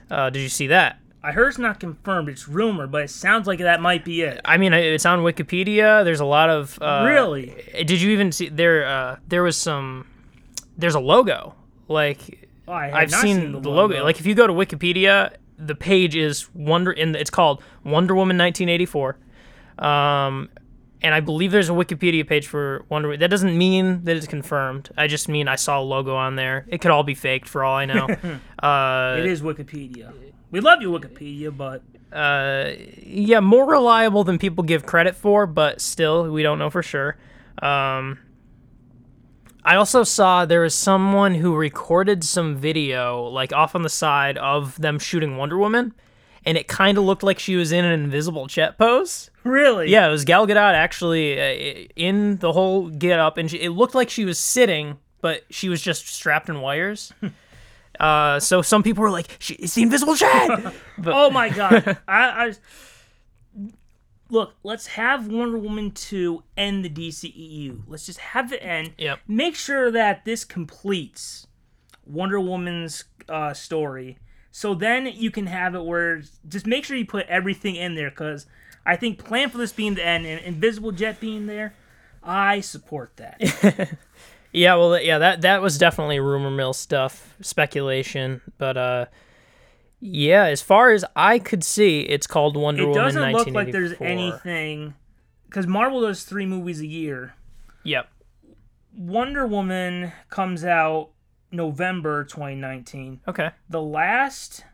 Did you see that? I heard it's not confirmed. It's rumored, but it sounds like that might be it. I mean, it's on Wikipedia. There's a lot of really. Did you even see there? There was some. There's a logo. Like, I've seen the logo. Like, if you go to Wikipedia, the page is it's called Wonder Woman 1984. And I believe there's a Wikipedia page for Wonder Woman. That doesn't mean that it's confirmed. I just mean I saw a logo on there. It could all be faked for all I know. It is Wikipedia. We love you, Wikipedia, but more reliable than people give credit for, but still, we don't know for sure. I also saw there was someone who recorded some video, like, off on the side of them shooting Wonder Woman, and it kind of looked like she was in an invisible jet pose. Really? Yeah, it was Gal Gadot, actually, in the whole get-up, and it looked like she was sitting, but she was just strapped in wires. So some people were like, it's the invisible jet! But oh, my God. Look, let's have Wonder Woman 2 end the DCEU. Let's just have it end. Yep. Make sure that this completes Wonder Woman's story. So then you can have it where... Just make sure you put everything in there, because I think plan for this being the end and invisible jet being there, I support that. That was definitely rumor mill stuff, speculation, but... Yeah, as far as I could see, it's called Wonder Woman 1984. It doesn't look like there's anything, because Marvel does 3 movies a year. Yep. Wonder Woman comes out November 2019. Okay. The last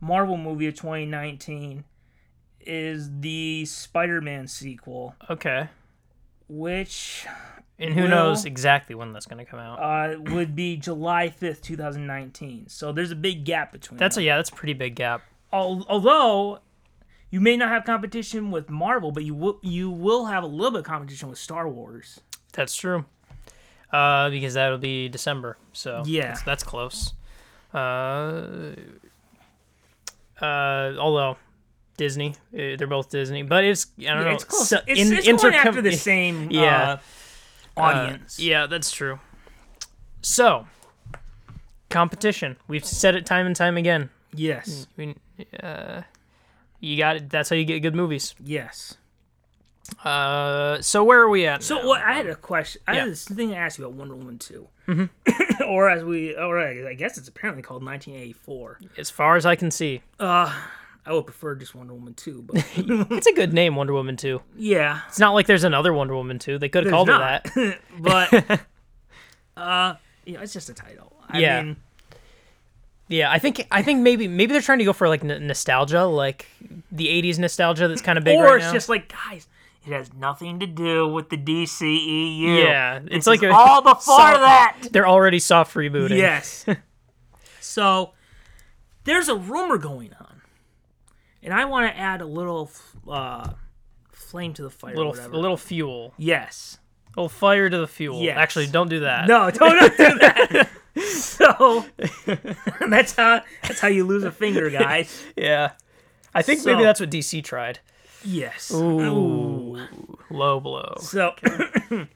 Marvel movie of 2019 is the Spider-Man sequel. Okay. Which... And who knows exactly when that's going to come out. Would be July 5th, 2019. So there's a big gap between them. That's a pretty big gap. Although, you may not have competition with Marvel, but you will have a little bit of competition with Star Wars. That's true. Because that'll be December. So that's close. Although... Disney. They're both Disney. But it's, I don't know. It's close. It's going after the same... audience. That's true. So, competition. We've said it time and time again. Yes. You got it. That's how you get good movies. Yes. So where are we at? So I had a question. I had this thing to ask you about Wonder Woman 2. Mm-hmm. I guess it's apparently called 1984. As far as I can see. I would prefer just Wonder Woman 2. But it's a good name, Wonder Woman 2. Yeah. It's not like there's another Wonder Woman 2. They could have called it that. But, you know, it's just a title. I mean... Yeah, I think maybe they're trying to go for, like, nostalgia, like the 80s nostalgia that's kind of big right now. Or it's just like, guys, it has nothing to do with the DCEU. Yeah. It's like all before that. They're already soft rebooting. Yes. So there's a rumor going on, and I want to add a little flame to the fire. A little fuel. Yes. A little fire to the fuel. Yes. Actually, don't do that. No, don't do that. So that's how you lose a finger, guys. Yeah, I think maybe that's what DC tried. Yes. Ooh. Low blow. So okay.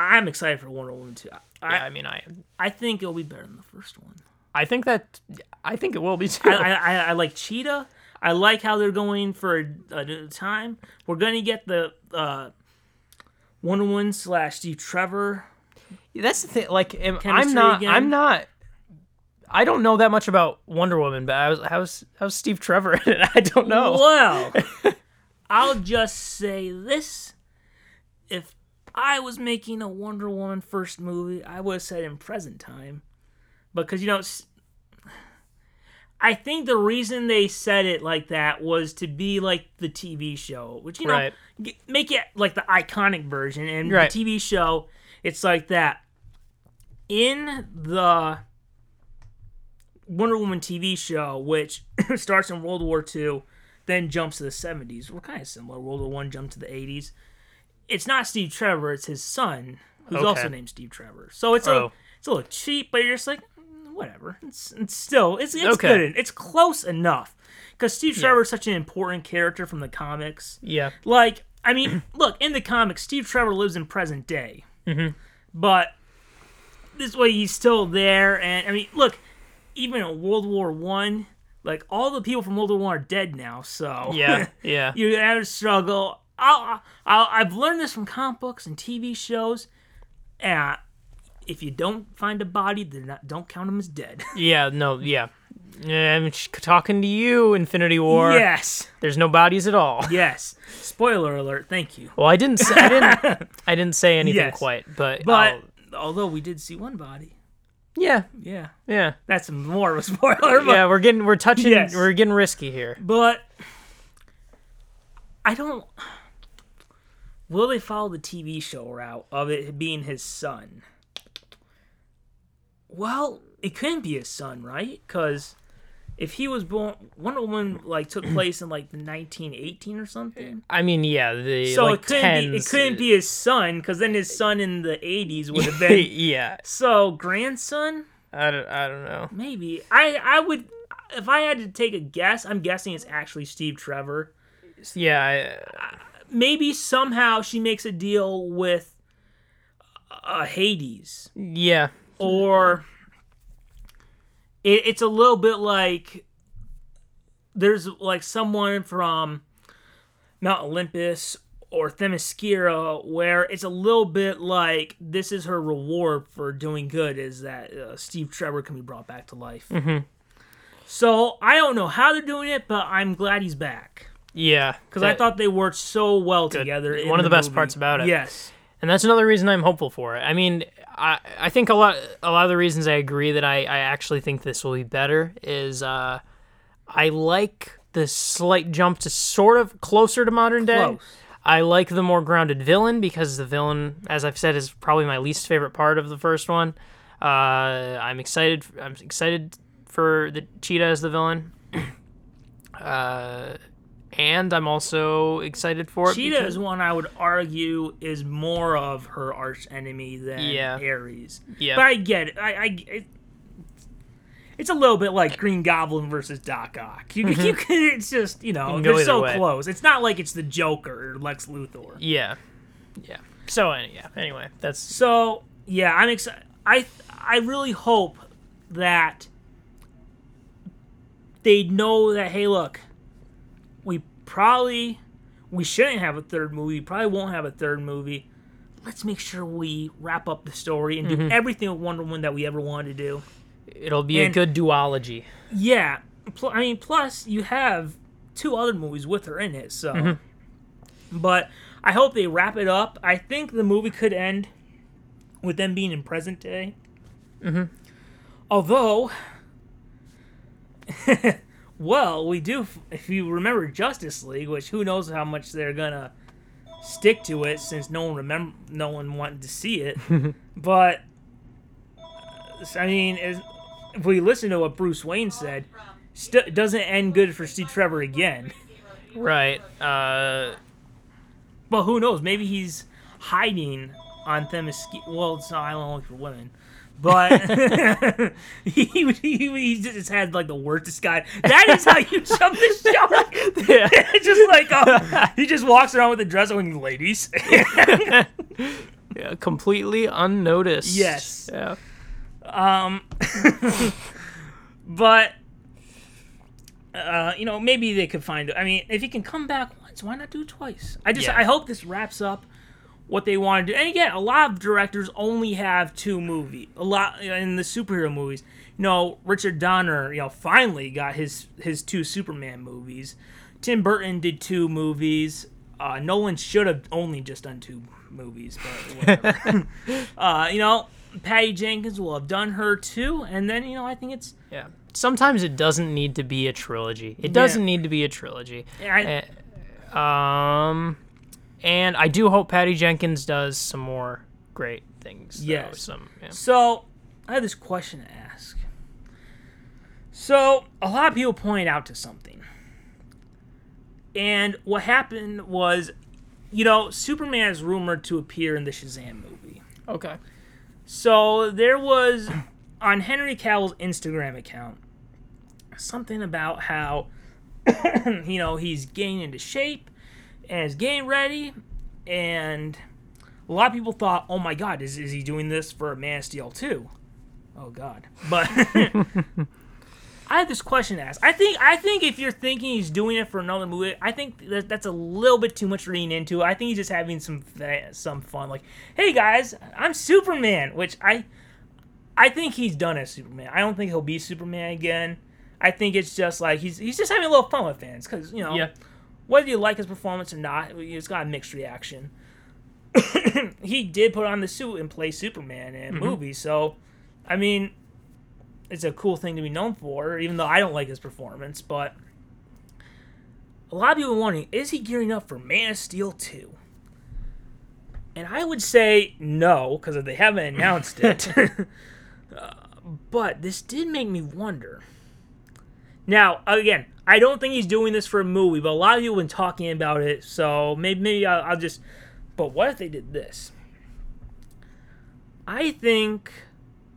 I'm excited for Wonder Woman 2. I think it'll be better than the first one. I think it will be too. I like Cheetah. I like how they're going for a time. We're gonna get the Wonder Woman / Steve Trevor. That's the thing. Like, I don't know that much about Wonder Woman, but how's Steve Trevor in it? I don't know. Well, I'll just say this: if I was making a Wonder Woman first movie, I would have said in present time, because you know, I think the reason they said it like that was to be like the TV show, which you know, make it like the iconic version, and the TV show. It's like that. In the Wonder Woman TV show, which starts in World War II, then jumps to the 70s. We're kind of similar. World War One jumped to the 80s. It's not Steve Trevor. It's his son, who's also named Steve Trevor. So it's a little cheap, but you're just like, whatever. It's still good. It's close enough. Because Steve Trevor is such an important character from the comics. Yeah. Like, I mean, look, in the comics, Steve Trevor lives in present day. Mm-hmm. But this way he's still there, and I mean, look, even in World War I, like all the people from World War I are dead now. So yeah, you have a struggle. I've learned this from comic books and TV shows. If you don't find a body, don't count them as dead. I'm talking to you, Infinity War. Yes. There's no bodies at all. Yes. Spoiler alert. Thank you. Well, I didn't say anything quite, but although we did see one body. Yeah. That's more of a spoiler. But yeah, we're getting risky here. But will they follow the TV show route of it being his son? Well, it couldn't be his son, right? Because if he was born, Wonder Woman like took place in like 1918 or something. I mean, yeah, it couldn't be his son, because then his son in the 80s would have been So grandson? I don't know. Maybe I would, if I had to take a guess, I'm guessing it's actually Steve Trevor. Yeah, maybe somehow she makes a deal with Hades. Yeah, or. It's a little bit like there's like someone from Mount Olympus or Themyscira, where it's a little bit like this is her reward for doing good, is that Steve Trevor can be brought back to life. Mm-hmm. So I don't know how they're doing it, but I'm glad he's back. Yeah. Because I thought they worked so well together. One of the best parts about it. Yes. And that's another reason I'm hopeful for it. I mean, I think a lot of the reasons I agree that I actually think this will be better is I like the slight jump to sort of closer to modern day. Close. I like the more grounded villain, because the villain, as I've said, is probably my least favorite part of the first one. I'm excited for the Cheetah as the villain. And I'm also excited for it. Cheetah is one I would argue is more of her arch enemy than Ares. Yeah. But I get it. It's a little bit like Green Goblin versus Doc Ock. It's just, you know, they're so close. It's not like it's the Joker or Lex Luthor. Yeah. Yeah. So, anyway, that's... So, yeah, I'm excited. I really hope that they know that, hey, look... We shouldn't have a third movie. Probably won't have a third movie. Let's make sure we wrap up the story and do everything with Wonder Woman that we ever wanted to do. It'll be a good duology. Yeah. Plus, you have two other movies with her in it, so... Mm-hmm. But I hope they wrap it up. I think the movie could end with them being in present day. Mm-hmm. Although... well, we do... If you remember Justice League, which who knows how much they're gonna stick to it since no one wanted to see it. But... I mean, if we listen to what Bruce Wayne said... doesn't end good for Steve Trevor again. Right. But who knows? Maybe he's hiding on Themyscira. Well, it's not an island only for women. But he just had, like, the worst disguise. That is how you jump the shark. Yeah. It's just like, he just walks around with a dress on, ladies. Yeah, completely unnoticed. Yes. Yeah. But... you know, maybe they could find it. I mean, if he can come back once, why not do it twice? I hope this wraps up what they want to do. And again, a lot of directors only have two movies. A lot in the superhero movies. You know, Richard Donner, you know, finally got his two Superman movies. Tim Burton did two movies. Nolan should have only just done two movies, but whatever. You know, Patty Jenkins will have done her two, and then, you know, I think it's... Yeah. Sometimes it doesn't need to be a trilogy. It doesn't need to be a trilogy. Yeah, and I do hope Patty Jenkins does some more great things. Though, yes. So I have this question to ask. So a lot of people pointed out to something. And what happened was, you know, Superman is rumored to appear in the Shazam movie. Okay. So there was... on Henry Cavill's Instagram account, something about how, you know, he's getting into shape and is getting ready, and a lot of people thought, oh my god, is he doing this for Man of Steel 2? Oh god. But I have this question to ask. I think if you're thinking he's doing it for another movie, I think that's a little bit too much reading into it. I think he's just having some fun, like, hey guys, I'm Superman, which I think he's done as Superman. I don't think he'll be Superman again. I think it's just like he's just having a little fun with fans because, you know, whether you like his performance or not, it's got a mixed reaction. He did put on the suit and play Superman in movies, so I mean, it's a cool thing to be known for. Even though I don't like his performance, but a lot of people are wondering, is he gearing up for Man of Steel 2? And I would say no because they haven't announced it. But this did make me wonder. Now, again, I don't think he's doing this for a movie, but a lot of you have been talking about it, so maybe I'll just... But what if they did this? I think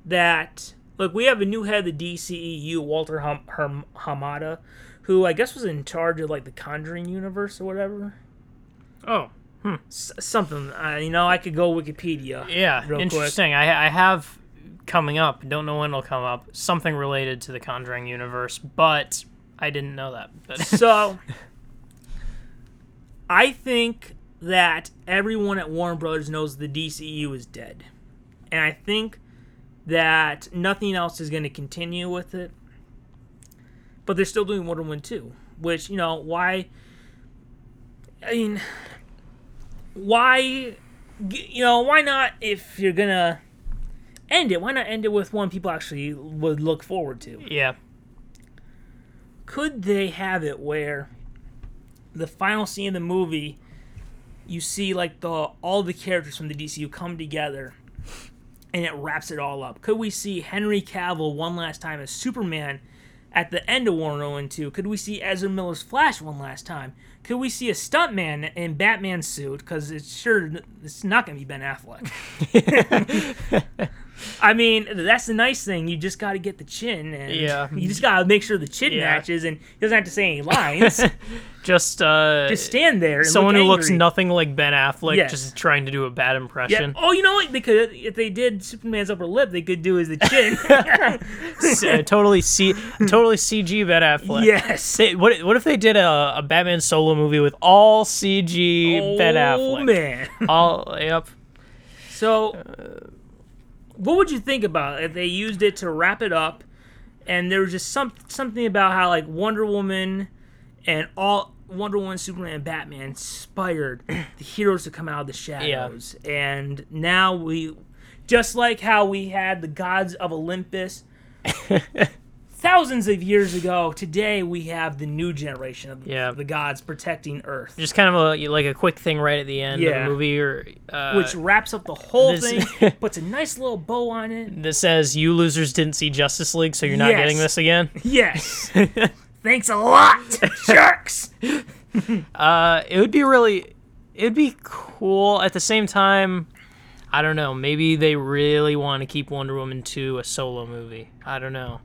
that... Look, we have a new head of the DCEU, Walter Hamada, who I guess was in charge of, like, the Conjuring universe or whatever. Oh. Something. You know, I could go Wikipedia. Yeah, real interesting. Quick. I have... coming up, don't know when it'll come up, something related to the Conjuring universe, but I didn't know that. But. So, I think that everyone at Warner Brothers knows the DCEU is dead. And I think that nothing else is going to continue with it. But they're still doing Wonder Woman 2, which, you know, why... I mean, why... You know, why not if you're going to... end it. Why not end it with one people actually would look forward to? Yeah. Could they have it where the final scene of the movie, you see like all the characters from the DCU come together, and it wraps it all up? Could we see Henry Cavill one last time as Superman at the end of Wonder Woman 2? Could we see Ezra Miller's Flash one last time? Could we see a stuntman in Batman's suit? Because it's not going to be Ben Affleck. I mean, that's the nice thing. You just got to get the chin, and you just got to make sure the chin matches, and he doesn't have to say any lines. Just stand there. And someone who looks nothing like Ben Affleck, just trying to do a bad impression. Yeah. Oh, you know what? They could, if they did Superman's upper lip, they could do his the chin. Totally CG Ben Affleck. Yes. What if they did a Batman solo movie with all CG Ben Affleck? Oh man. Yep. So. What would you think about it if they used it to wrap it up, and there was just something about how, like, Wonder Woman And all Wonder Woman, Superman, and Batman inspired the heroes to come out of the shadows. Yeah. And now we, just like how we had the gods of Olympus thousands of years ago, today we have the new generation of the gods protecting Earth. Just kind of a, like a quick thing right at the end of the movie. Which wraps up the whole thing, puts a nice little bow on it. That says, you losers didn't see Justice League, so you're not getting this again? Yes. Thanks a lot, jerks! It'd be cool. At the same time, I don't know. Maybe they really want to keep Wonder Woman 2 a solo movie. I don't know.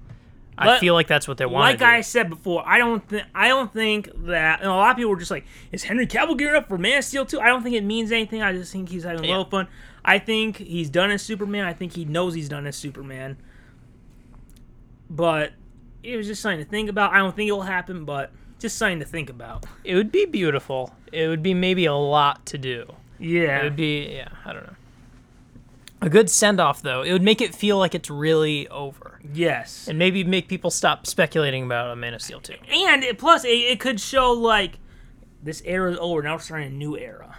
But I feel like that's what they want. Like I said before, I don't think that, and a lot of people were just like, is Henry Cavill gearing up for Man of Steel 2? I don't think it means anything. I just think he's having a little fun. I think he's done as Superman. I think he knows he's done as Superman. But it was just something to think about. I don't think it'll happen, but just something to think about. It would be beautiful. It would be maybe a lot to do. Yeah. It would be, I don't know. A good send-off, though. It would make it feel like it's really over. Yes. And maybe make people stop speculating about a Man of Steel 2. And plus, it could show, like, this era is over. Now we're starting a new era.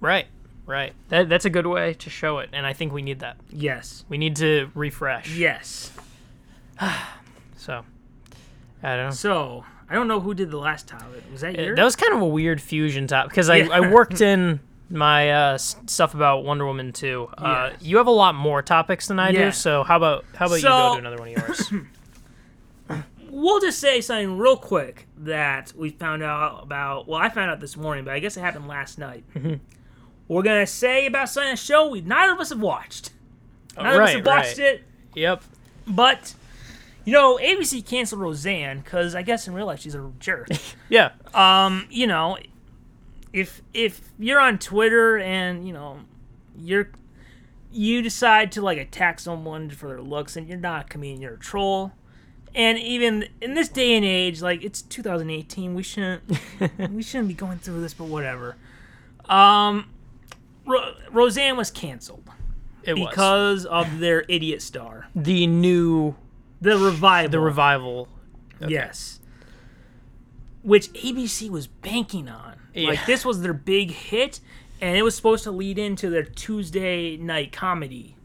Right. That's a good way to show it, and I think we need that. Yes. We need to refresh. Yes. So, I don't know. So, I don't know who did the last topic. Was that yours? That was kind of a weird fusion topic, because I worked in my stuff about Wonder Woman 2. You have a lot more topics than I do, so how about you go to another one of yours? We'll just say something real quick that we found out about. Well, I found out this morning, but I guess it happened last night. We're going to say about something on a show neither of us have watched. Neither of us have watched it. Yep. But, ABC canceled Roseanne because I guess in real life she's a jerk. Yeah. If you're on Twitter and, you decide to, like, attack someone for their looks and you're not a comedian, you're a troll. And even in this day and age, like, it's 2018, we shouldn't be going through this, but whatever. Roseanne was canceled. Because of their idiot star. The revival. The revival. Okay. Yes. Which ABC was banking on. Yeah. Like, this was their big hit, and it was supposed to lead into their Tuesday night comedy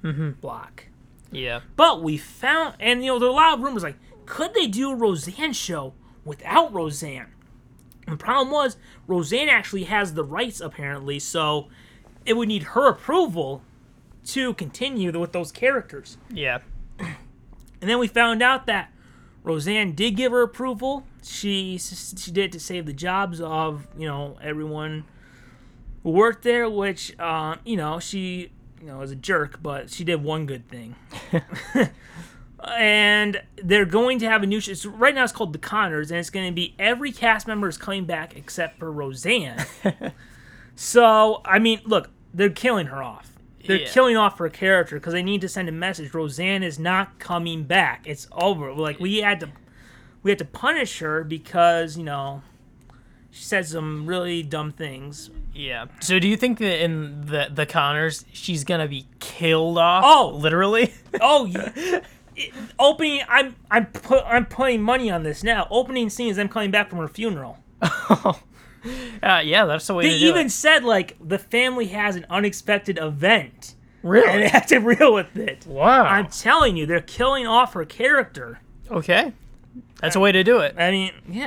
block. Yeah. But we found, and, there were a lot of rumors, like, could they do a Roseanne show without Roseanne? And the problem was, Roseanne actually has the rights, apparently, so it would need her approval to continue with those characters. Yeah. And then we found out that Roseanne did give her approval. She did it to save the jobs of, everyone who worked there, which, she, was a jerk, but she did one good thing. And they're going to have a new show. So right now it's called The Conners, and it's going to be every cast member is coming back except for Roseanne. So, look, they're killing her off. They're killing off her character because they need to send a message. Roseanne is not coming back. It's over. Like, we had to punish her because, she said some really dumb things. Yeah. So do you think that in the Conners, she's going to be killed off? Oh. Literally? Oh, yeah. I'm putting money on this now. Opening scene is them coming back from her funeral. Oh. That's the way to do it. They even said, the family has an unexpected event. Really? And they have to deal with it. Wow. I'm telling you, they're killing off her character. Okay. That's a way to do it.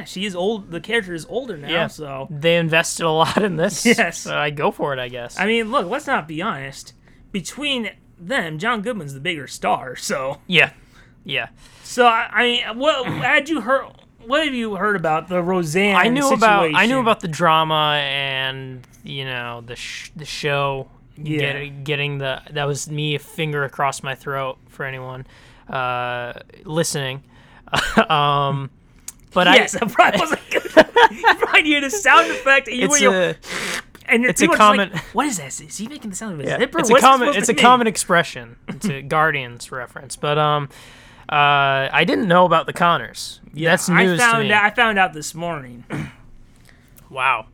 She is old. The character is older now, so. They invested a lot in this. Yes. So I go for it, I guess. Look, let's not be honest. Between them, John Goodman's the bigger star, so. Yeah. So, what have you heard about the Roseanne situation? I knew about the drama and, the show. Yeah. Getting that was me, a finger across my throat for anyone listening. But yes, I probably wasn't good. You hear the sound effect and it's a common. Like, what is this? Is he making the sound of a zipper? It's a common expression. It's a Guardians reference, but I didn't know about the Conners. Yeah, that's news to me. I found out this morning. Wow.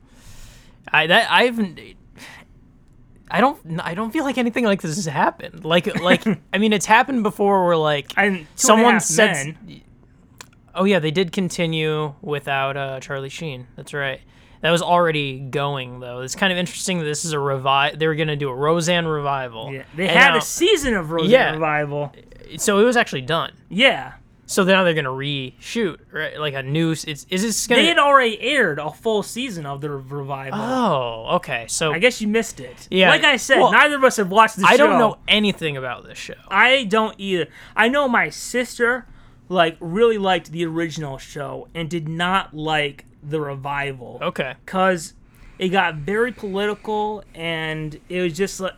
I don't feel like anything like this has happened. Like it's happened before where someone said Oh yeah, they did continue without Charlie Sheen. That's right. That was already going though. It's kind of interesting that this is a revival. They were going to do a Roseanne revival. Yeah, they had a season of Roseanne revival. So it was actually done. Yeah. So now they're going to reshoot, right? Like a new... They had already aired a full season of the revival. Oh, okay. So I guess you missed it. Yeah. Like I said, neither of us have watched this show. I don't know anything about this show. I don't either. I know my sister really liked the original show and did not like the revival. Okay. Because it got very political and it was just like...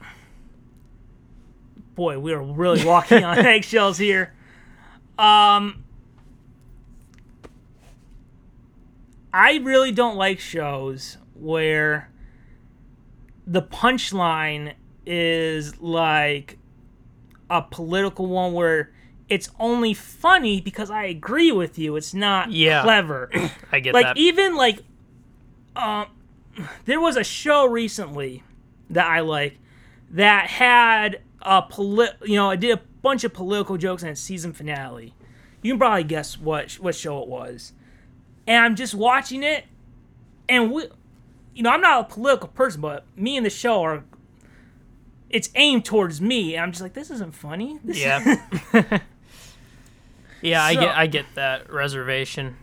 Boy, we are really walking on eggshells here. I really don't like shows where the punchline is like a political one where it's only funny because I agree with you. It's not clever. I get that. There was a show recently that I like that had a it did a bunch of political jokes in its season finale. You can probably guess what show it was. And I'm just watching it, and I'm not a political person, but me and the show are. It's aimed towards me, and I'm just like, this isn't funny. I get that reservation.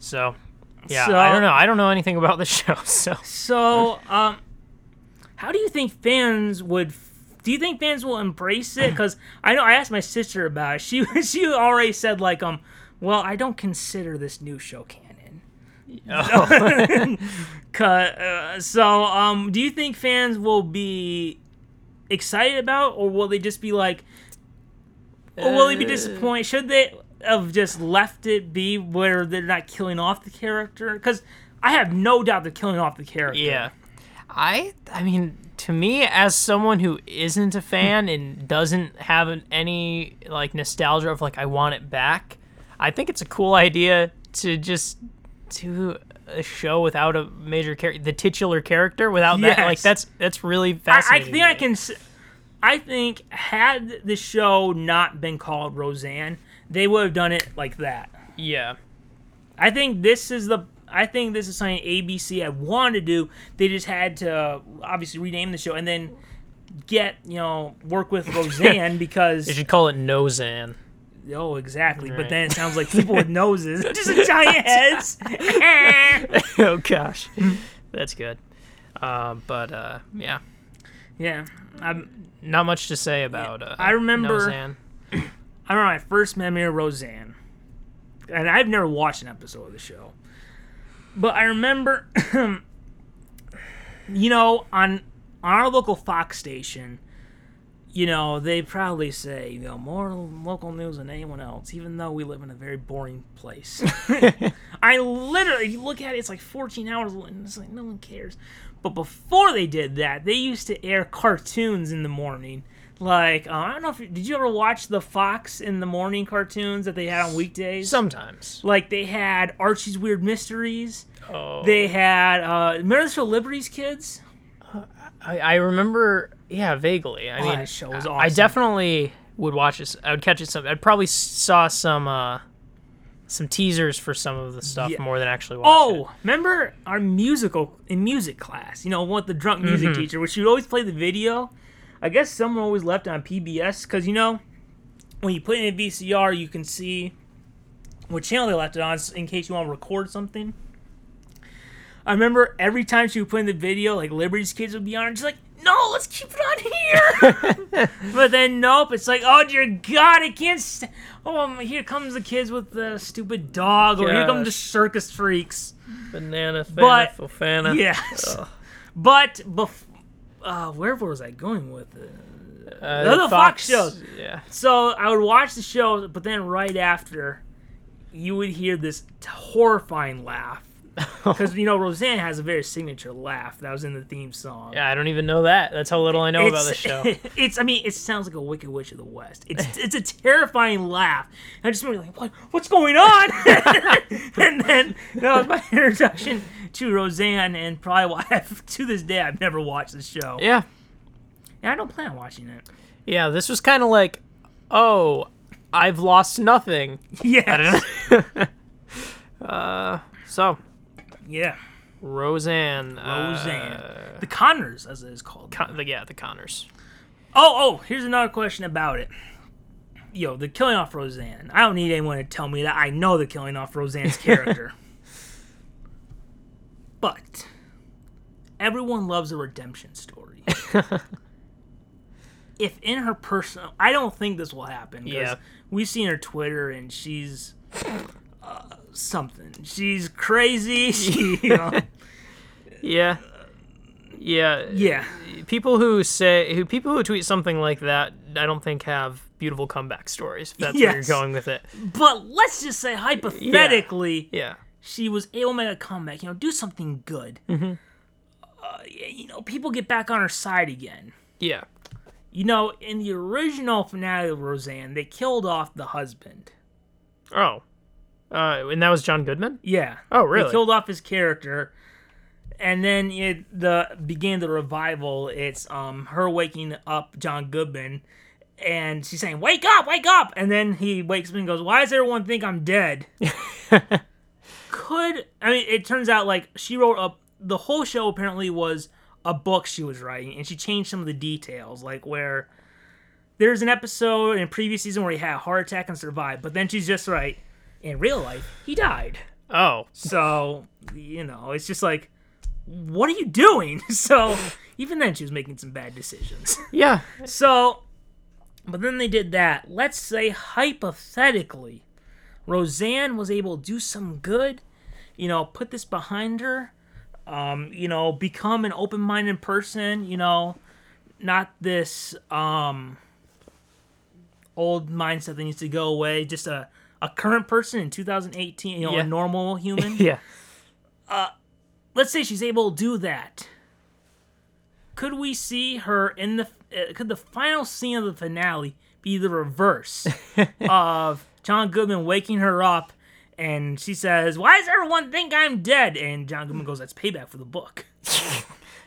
So, I don't know. I don't know anything about the show. So, how do you think fans would? Do you think fans will embrace it? Because I know I asked my sister about it. She already said well, I don't consider this new show canon. Oh. So, do you think fans will be excited about, or will they just be or will they be disappointed? Should they have just left it be where they're not killing off the character? Because I have no doubt they're killing off the character. Yeah, I mean. To me, as someone who isn't a fan and doesn't have any nostalgia of I want it back, I think it's a cool idea to just do a show without a major character, the titular character, without that. That's really fascinating. I think had the show not been called Roseanne, they would have done it like that. Yeah, I think this is something ABC had wanted to do. They just had to obviously rename the show and then work with Roseanne because... They should call it Nozan. Oh, exactly. Right. But then it sounds like people with noses. Just giant heads. Oh, gosh. That's good. Yeah. Yeah. Not much to say about Nozan. I remember my first memory of Roseanne. And I've never watched an episode of the show. But I remember, on our local Fox station, they probably say, more local news than anyone else, even though we live in a very boring place. I literally, if you look at it, it's 14 hours, and it's no one cares. But before they did that, they used to air cartoons in the morning. I don't know did you ever watch the Fox in the morning cartoons that they had on weekdays? Sometimes. They had Archie's Weird Mysteries. Oh. They had, remember the show Liberty's Kids? I remember, vaguely. I mean, that show was awesome. I definitely would watch this. I would catch it some. I probably saw some teasers for some of the stuff more than actually watch it. Oh, remember our music class, with the drunk music teacher, which she would always play the video. I guess someone always left on PBS, because, when you put in a VCR, you can see what channel they left it on in case you want to record something. I remember every time she would put in the video, Liberty's Kids would be on, and she's like, no, let's keep it on here! But then, nope, it's oh, dear God, I can't... here comes the kids with the stupid dog, or here come the circus freaks. Banana, fana, fofana. Yes. Oh. But before... where was I going with it? The other Fox shows. Yeah. So I would watch the show, but then right after, you would hear this horrifying laugh. Because, Roseanne has a very signature laugh that was in the theme song. Yeah, I don't even know that. That's how little I know about the show. It sounds like a Wicked Witch of the West. It's a terrifying laugh. And I just remember, what's going on? And then that was my introduction to Roseanne, and probably to this day, I've never watched the show. Yeah. And I don't plan on watching it. Yeah, this was kind of I've lost nothing. Yes. I don't know. So, yeah. Roseanne. The Conners, as it is called. The Conners. Oh, here's another question about it. Yo, they're killing off Roseanne. I don't need anyone to tell me that. I know they're killing off Roseanne's character. But everyone loves a redemption story. If in her personal... I don't think this will happen. Yeah. We've seen her Twitter, and she's... something. She's crazy. Yeah. People who tweet something like that, I don't think have beautiful comeback stories. If that's where you're going with it. But let's just say hypothetically, she was able to make a comeback. Do something good. Mm-hmm. People get back on her side again. Yeah. In the original finale of Roseanne, they killed off the husband. Oh. And that was John Goodman? Yeah. Oh, really? They killed off his character. And then began the revival. It's her waking up John Goodman. And she's saying, wake up, wake up! And then he wakes up and goes, why does everyone think I'm dead? It turns out, she wrote up... The whole show, apparently, was a book she was writing. And she changed some of the details. Where... There's an episode in a previous season where he had a heart attack and survived. But then she's just right... In real life, he died. Oh. So, it's just what are you doing? So, even then she was making some bad decisions. Yeah. So, but then they did that. Let's say, hypothetically, Roseanne was able to do some good, put this behind her, become an open-minded person, not this old mindset that needs to go away, just a current person in 2018, a normal human. Yeah. Let's say she's able to do that. Could we see her in the... could the final scene of the finale be the reverse of John Goodman waking her up and she says, why does everyone think I'm dead? And John Goodman goes, that's payback for the book.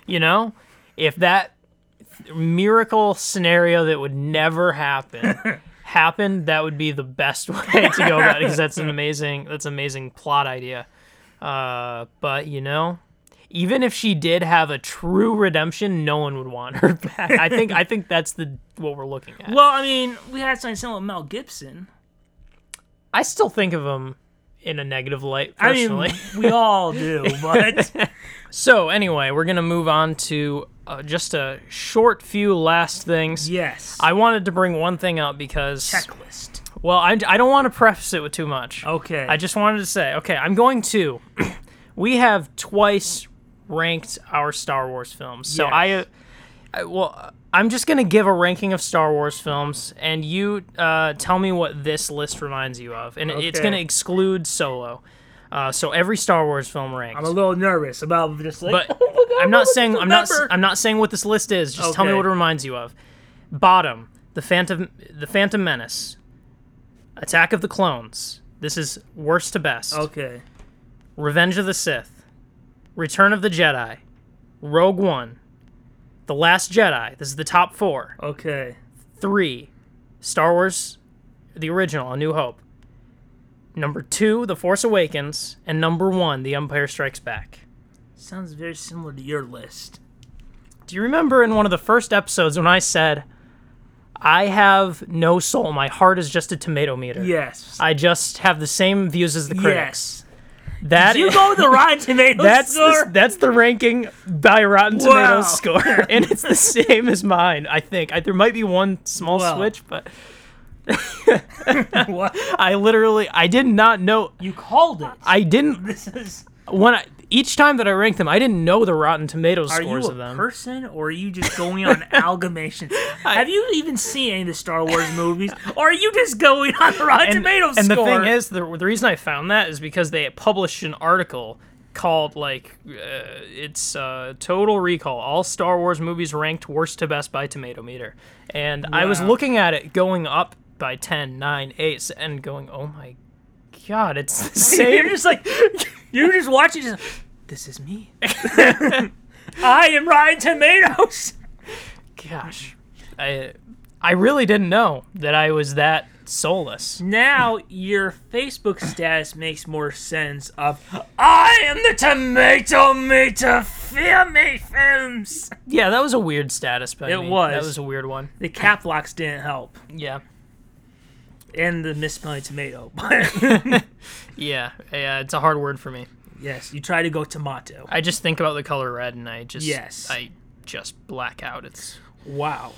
If that miracle scenario that would never happen... happened, that would be the best way to go about it, because that's an amazing plot idea. But even if she did have a true redemption, no one would want her back. I think that's what we're looking at. Well, we had something similar with Mel Gibson. I still think of him in a negative light, personally. We all do, but so anyway, we're gonna move on to just a short few last things. Yes. I wanted to bring one thing up because... Checklist. Well, I don't want to preface it with too much. Okay. I just wanted to say, I'm going to... we have twice ranked our Star Wars films. So yes. I'm just going to give a ranking of Star Wars films, and you tell me what this list reminds you of. And it's going to exclude Solo. So every Star Wars film ranked. I'm a little nervous about this list. But I'm not saying what this list is. Just tell me what it reminds you of. Bottom, The Phantom Menace, Attack of the Clones. This is worst to best. Okay. Revenge of the Sith, Return of the Jedi, Rogue One, The Last Jedi. This is the top 4. Okay. 3, Star Wars, the original, A New Hope. Number 2, The Force Awakens, and number 1, The Empire Strikes Back. Sounds very similar to your list. Do you remember in one of the first episodes when I said, I have no soul, my heart is just a tomato meter? Yes. I just have the same views as the critics. Yes. Did you go to the Rotten Tomatoes score? That's the ranking by Rotten Tomatoes score, and it's the same as mine, I think. There might be one small switch, but... What? I did not know. You called it. I didn't. This is each time that I ranked them, I didn't know the Rotten Tomatoes scores of them. Are you a person, or are you just going on amalgamations? Have you even seen any of the Star Wars movies, or are you just going on the Rotten Tomatoes score? And the thing is, the reason I found that is because they published an article called Total Recall, all Star Wars movies ranked worst to best by Tomatometer, and I was looking at it going up by 10, 9, 8, and going, oh my god, it's the same. You're just watching, this is me. I am Rotten Tomatoes. Gosh. I I really didn't know that I was that soulless. Now your Facebook status makes more sense of, I am the tomato meter, fear me films. Yeah, that was a weird status by me. It was. That was a weird one. The cap locks didn't help. Yeah. And the misspelling tomato. Yeah, it's a hard word for me. Yes, you try to go tomato. I just think about the color red and I just black out. It's... Wow.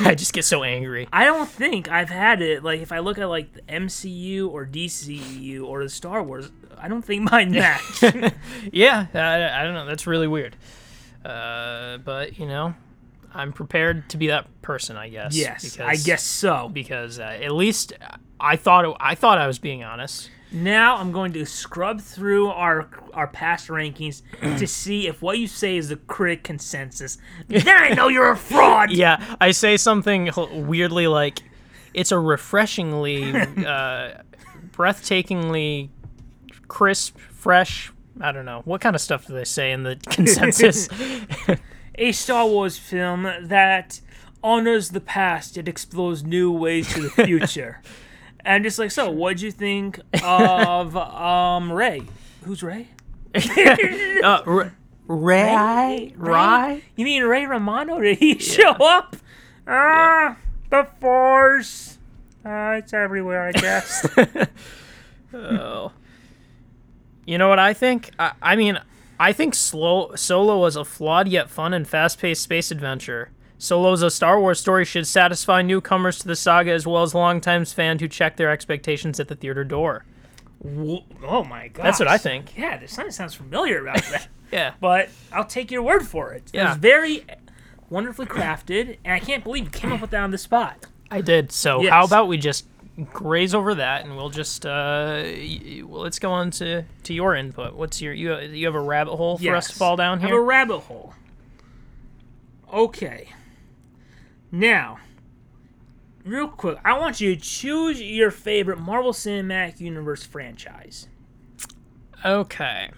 I just get so angry. I don't think I've had it. Like, if I look at, like, the MCU or DCEU or the Star Wars, I don't think mine match. Yeah, I don't know. That's really weird. But, you know, I'm prepared to be that person, I guess. Yes, because, I guess so. Because at least I thought I was being honest. Now I'm going to scrub through our past rankings to see if what you say is the critic consensus. Then I know you're a fraud! Yeah, I say something weirdly like, it's a refreshingly, breathtakingly crisp, fresh, I don't know. What kind of stuff do they say in the consensus? A Star Wars film that honors the past, it explores new ways to the future. And just like, so, what'd you think of Ray? Who's Ray? Ray? You mean Ray Romano? Did he show up? The Force. It's everywhere, I guess. Oh. You know what I think? I think Solo was a flawed yet fun and fast-paced space adventure. Solo's a Star Wars story should satisfy newcomers to the saga as well as longtime fans who check their expectations at the theater door. Oh my god! That's what I think. Yeah, this sounds familiar about that. Yeah. But I'll take your word for it. Yeah. It was very wonderfully crafted, and I can't believe you came up with that on the spot. I did, so yes. How about we just graze over that, and we'll just, let's go on to your input. What's your, you have a rabbit hole for us to fall down here? I have a rabbit hole. Okay. Now, real quick, I want you to choose your favorite Marvel Cinematic Universe franchise. Okay.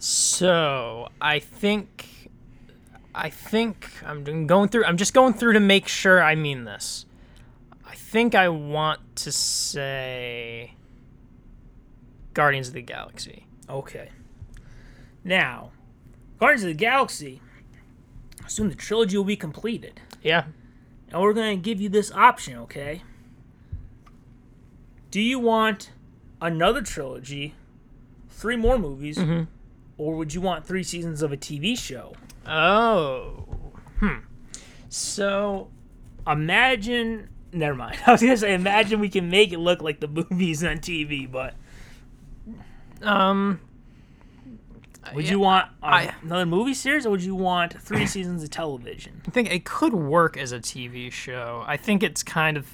So, I think I'm just going through to make sure I mean this. I think I want to say Guardians of the Galaxy. Okay. Now, Guardians of the Galaxy, I assume the trilogy will be completed. Yeah. And we're going to give you this option, okay? Do you want another trilogy, 3 more movies, mm-hmm. or would you want 3 seasons of a TV show? Oh. So, imagine... Never mind. I was going to say, imagine we can make it look like the movies on TV, but... Would you want another movie series, or would you want 3 seasons of television? I think it could work as a TV show. I think it's kind of...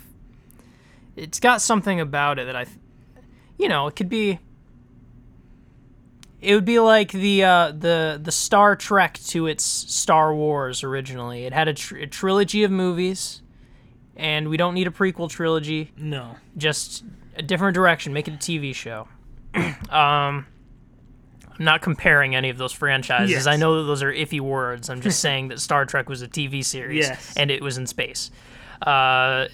It's got something about it that I... You know, it could be... It would be like the Star Trek to its Star Wars originally. It had a trilogy of movies, and we don't need a prequel trilogy. No. Just a different direction. Make it a TV show. I'm not comparing any of those franchises. Yes. I know that those are iffy words. I'm just saying that Star Trek was a TV series, and it was in space. I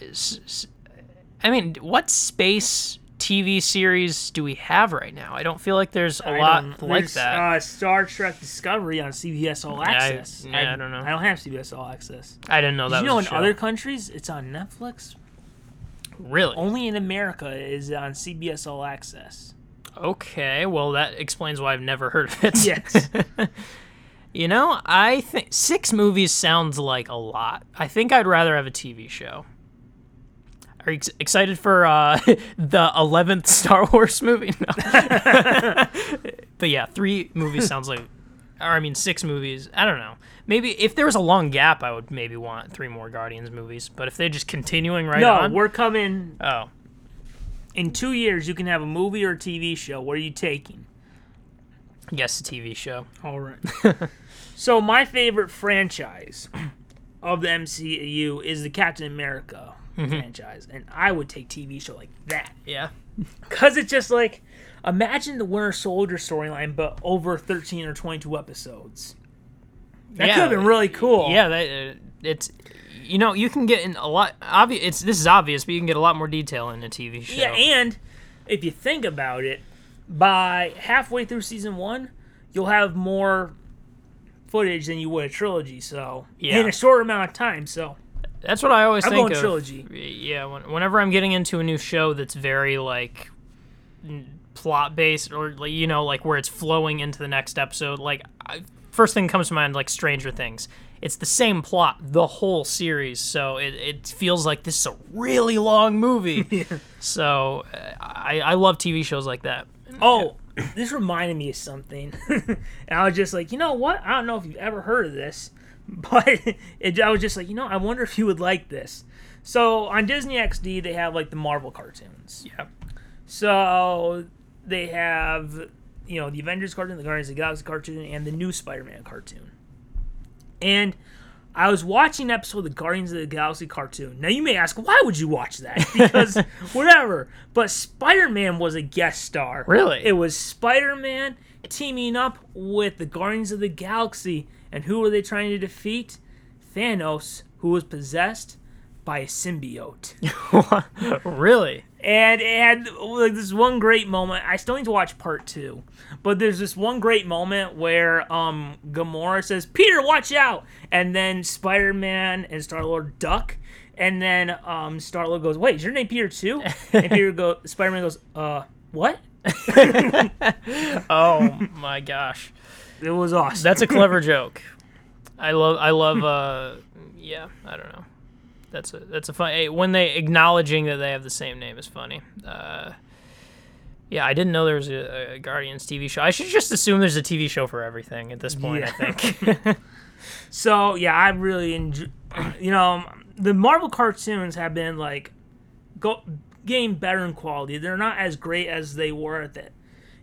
mean, what space TV series do we have right now? I don't feel like there's a lot like that. Star Trek Discovery on CBS All Access. I don't know. I don't have CBS All Access. I didn't know that. You know, in other countries, it's on Netflix. Really? Only in America is it on CBS All Access. Okay, well, that explains why I've never heard of it. Yes. You know, I think 6 movies sounds like a lot. I think I'd rather have a TV show. Are you excited for the 11th Star Wars movie? No. But yeah, 3 movies sounds like... Or, I mean, 6 movies. I don't know. Maybe if there was a long gap, I would maybe want 3 more Guardians movies. But if they're just continuing on... No, we're coming... Oh. In 2 years, you can have a movie or a TV show. What are you taking? I guess a TV show. All right. So my favorite franchise of the MCU is the Captain America franchise, and I would take TV show like that. Yeah. Because it's just like, imagine the Winter Soldier storyline, but over 13 or 22 episodes. That could have been really cool. Yeah, it's... you know, you can get in a lot. This is obvious, but you can get a lot more detail in a TV show. Yeah, and if you think about it, by halfway through season one, you'll have more footage than you would a trilogy. So in a short amount of time. So that's what I always think of. I'm going trilogy. Yeah, whenever I'm getting into a new show that's very like plot based, or you know, like where it's flowing into the next episode, like first thing comes to mind, like Stranger Things. It's the same plot the whole series, so it feels like this is a really long movie. Yeah. So I love TV shows like that. Oh, this reminded me of something. And I was just like, you know what? I don't know if you've ever heard of this, but I was just like, you know, I wonder if you would like this. So on Disney XD, they have like the Marvel cartoons. Yeah. So they have, you know, the Avengers cartoon, the Guardians of the Galaxy cartoon, and the new Spider-Man cartoon. And I was watching an episode of the Guardians of the Galaxy cartoon. Now, you may ask, why would you watch that? Because whatever. But Spider-Man was a guest star. Really? It was Spider-Man teaming up with the Guardians of the Galaxy. And who were they trying to defeat? Thanos, who was possessed by a symbiote. Really? And it had like this one great moment. I still need to watch part two, but there's this one great moment where Gamora says, "Peter, watch out!" And then Spider-Man and Star-Lord duck, and then Star-Lord goes, "Wait, is your name Peter too?" And Spider-Man goes, what?" Oh my gosh, it was awesome. That's a clever joke. I love. Yeah, I don't know. That's a funny when they acknowledging that they have the same name is funny. Yeah, I didn't know there was a Guardians TV show. I should just assume there's a TV show for everything at this point. Yeah. I think. So yeah, I really enjoy. You know, the Marvel cartoons have been like getting better in quality. They're not as great as they were at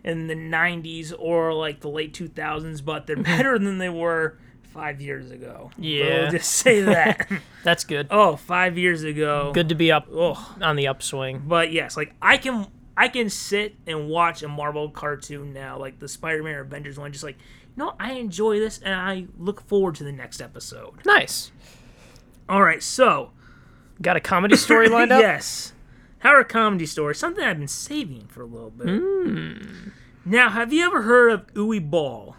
in the '90s or like the late 2000s, but they're better than they were 5 years ago. Yeah. We'll just say that. That's good. Oh, 5 years ago. Good to be up on the upswing. But yes, like I can sit and watch a Marvel cartoon now, like the Spider-Man or Avengers one, just like, you know, I enjoy this and I look forward to the next episode. Nice. All right, so. Got a comedy story lined up? Yes. Our comedy story, something I've been saving for a little bit. Mm. Now, have you ever heard of Uwe Boll?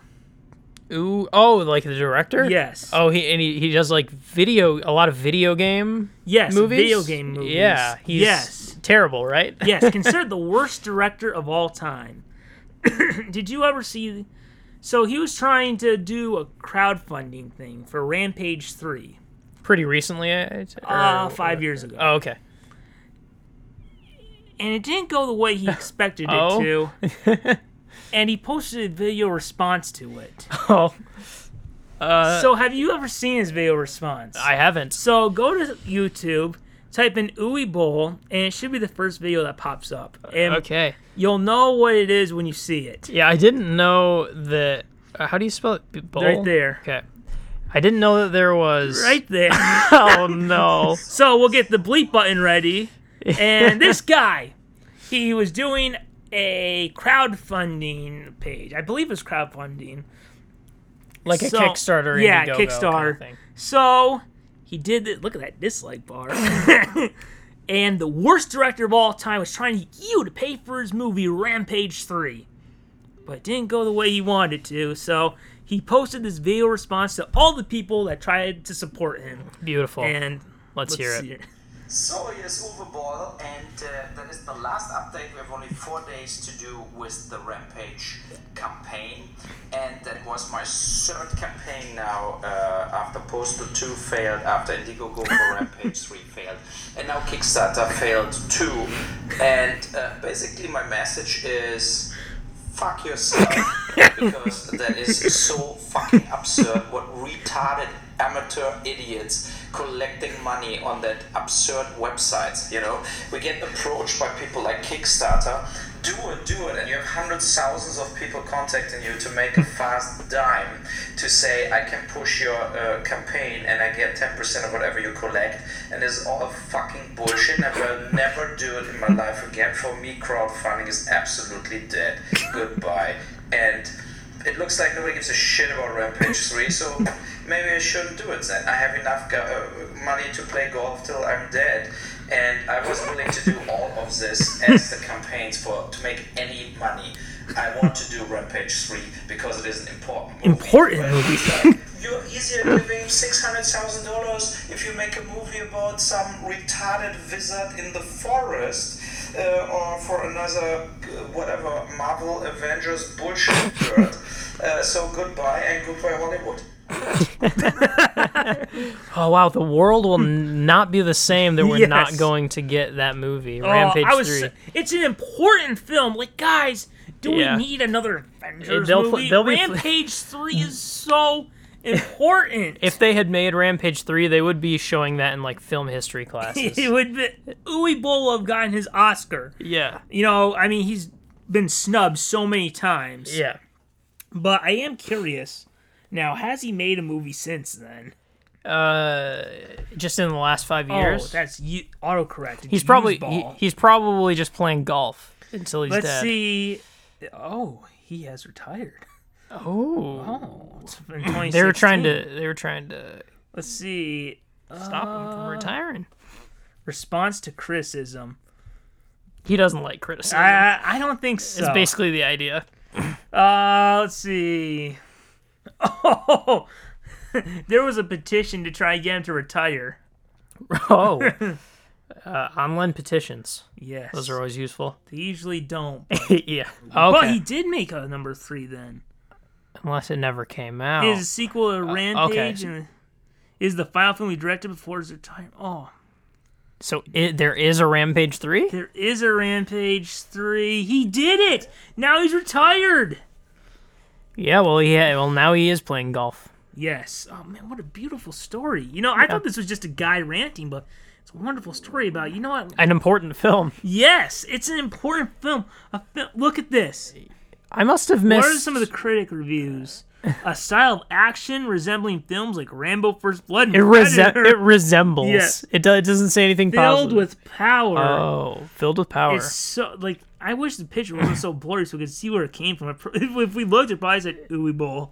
Like the director? Yes. Oh, he does like a lot of video game movies? Yes, video game movies. Yeah, he's terrible, right? Yes, considered the worst director of all time. Did you ever see... So he was trying to do a crowdfunding thing for Rampage 3. Pretty recently? 5 years ago. Oh, okay. And it didn't go the way he expected it to. And he posted a video response to it. Oh. So have you ever seen his video response? I haven't. So go to YouTube, type in Uwe Boll, and it should be the first video that pops up. And okay. You'll know what it is when you see it. Yeah, I didn't know that... how do you spell it? Boll? Right there. Okay. I didn't know that there was... Right there. Oh, no. So we'll get the bleep button ready. And this guy, he was doing... a crowdfunding page. I believe it's crowdfunding. Like a Kickstarter. Yeah, Kickstarter. Kind of so he did it. Look at that dislike bar. And the worst director of all time was trying to get you to pay for his movie Rampage 3. But it didn't go the way he wanted it to. So he posted this video response to all the people that tried to support him. Beautiful. And let's hear it. So here's Uwe Boll, and that is the last update. We have only 4 days to do with the Rampage campaign, and that was my third campaign now, after Postal 2 failed, after Indiegogo for Rampage 3 failed, and now Kickstarter failed too, and basically my message is... fuck yourself, because that is so fucking absurd. What retarded amateur idiots collecting money on that absurd website, you know? We get approached by people like Kickstarter, do it, and you have hundreds, thousands of people contacting you to make a fast dime to say, I can push your campaign and I get 10% of whatever you collect, and it's all fucking bullshit, and I'll never do it in my life again. For me, crowdfunding is absolutely dead. Goodbye. And it looks like nobody gives a shit about Rampage 3, so maybe I shouldn't do it then. I have enough money to play golf till I'm dead, and I was willing to do all of this as the campaigns to make any money. I want to do Rampage 3 because it is an important movie. You're easier giving $600,000 if you make a movie about some retarded wizard in the forest or for another whatever Marvel Avengers bullshit bird. So goodbye and goodbye Hollywood. Oh wow, the world will not be the same that we're not going to get that movie. Rampage 3. It's an important film. Like guys, do we need another Avengers movie? Rampage 3 is so important. If they had made Rampage 3, they would be showing that in like film history classes. It would be Uwe Boll have gotten his Oscar. Yeah. You know, I mean, he's been snubbed so many times. Yeah. But I am curious. Now, has he made a movie since then? Just in the last 5 years. Oh, that's autocorrect. He's probably just playing golf until he's dead. Let's see. Oh, he has retired. Oh, it's been 2016. They were trying to. Let's see. Stop him from retiring. Response to criticism. He doesn't like criticism. I don't think so. It's basically the idea. Let's see. Oh, there was a petition to try and get him to retire. Oh. Online petitions. Yes. Those are always useful. They usually don't. Yeah. Okay. But he did make a number 3 then. Unless it never came out. His sequel to Rampage is the final film he directed before his retirement. Oh. So there is a Rampage 3? There is a Rampage 3. He did it! Now he's retired! Yeah, well, now he is playing golf. Yes. Oh, man, what a beautiful story. You know, I thought this was just a guy ranting, but it's a wonderful story about, you know what? An important film. Yes, it's an important film. Look at this. I must have missed... What are some of the critic reviews? A style of action resembling films like Rambo First Blood and Predator. It resembles. Yeah. It doesn't say anything positive. Filled with power. Oh, filled with power. It's so, like, I wish the picture wasn't so blurry so we could see where it came from. If we looked, it probably said Uwe Boll.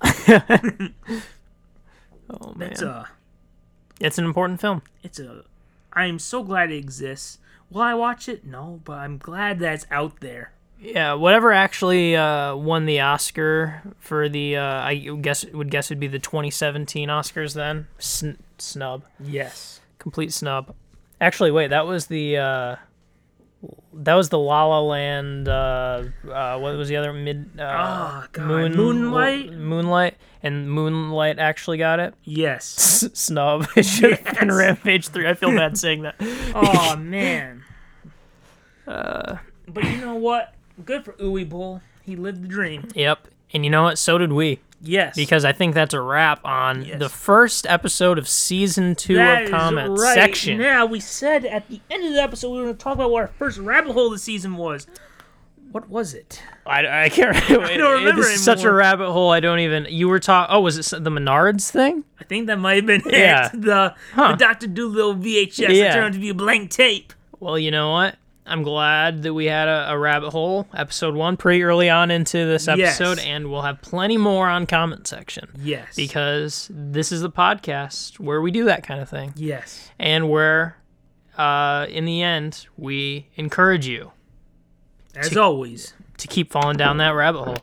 Oh, man. It's an important film. I'm so glad it exists. Will I watch it? No, but I'm glad that it's out there. Yeah, whatever actually won the Oscar for the I would guess it'd be the 2017 Oscars then. Snub. Yes, complete snub. Actually, wait, that was the La La Land. What was the other Moonlight, and Moonlight actually got it. Yes, snub. It should have been Rampage 3. I feel bad saying that. Oh man. But you know what? Good for Uwe Boll. He lived the dream. Yep. And you know what? So did we. Yes. Because I think that's a wrap on the first episode of Season 2 of Comment Section. Now, we said at the end of the episode we were going to talk about what our first rabbit hole of the season was. What was it? I can't remember. I don't remember anymore. It's such a rabbit hole. I don't even... You were talking... Oh, was it the Menards thing? I think that might have been it. The Dr. Dolittle VHS that turned out to be a blank tape. Well, you know what? I'm glad that we had a rabbit hole, episode 1, pretty early on into this episode, and we'll have plenty more on Comment Section. Yes. Because this is the podcast where we do that kind of thing. Yes. And where, in the end, we encourage you, as always, to keep falling down that rabbit hole.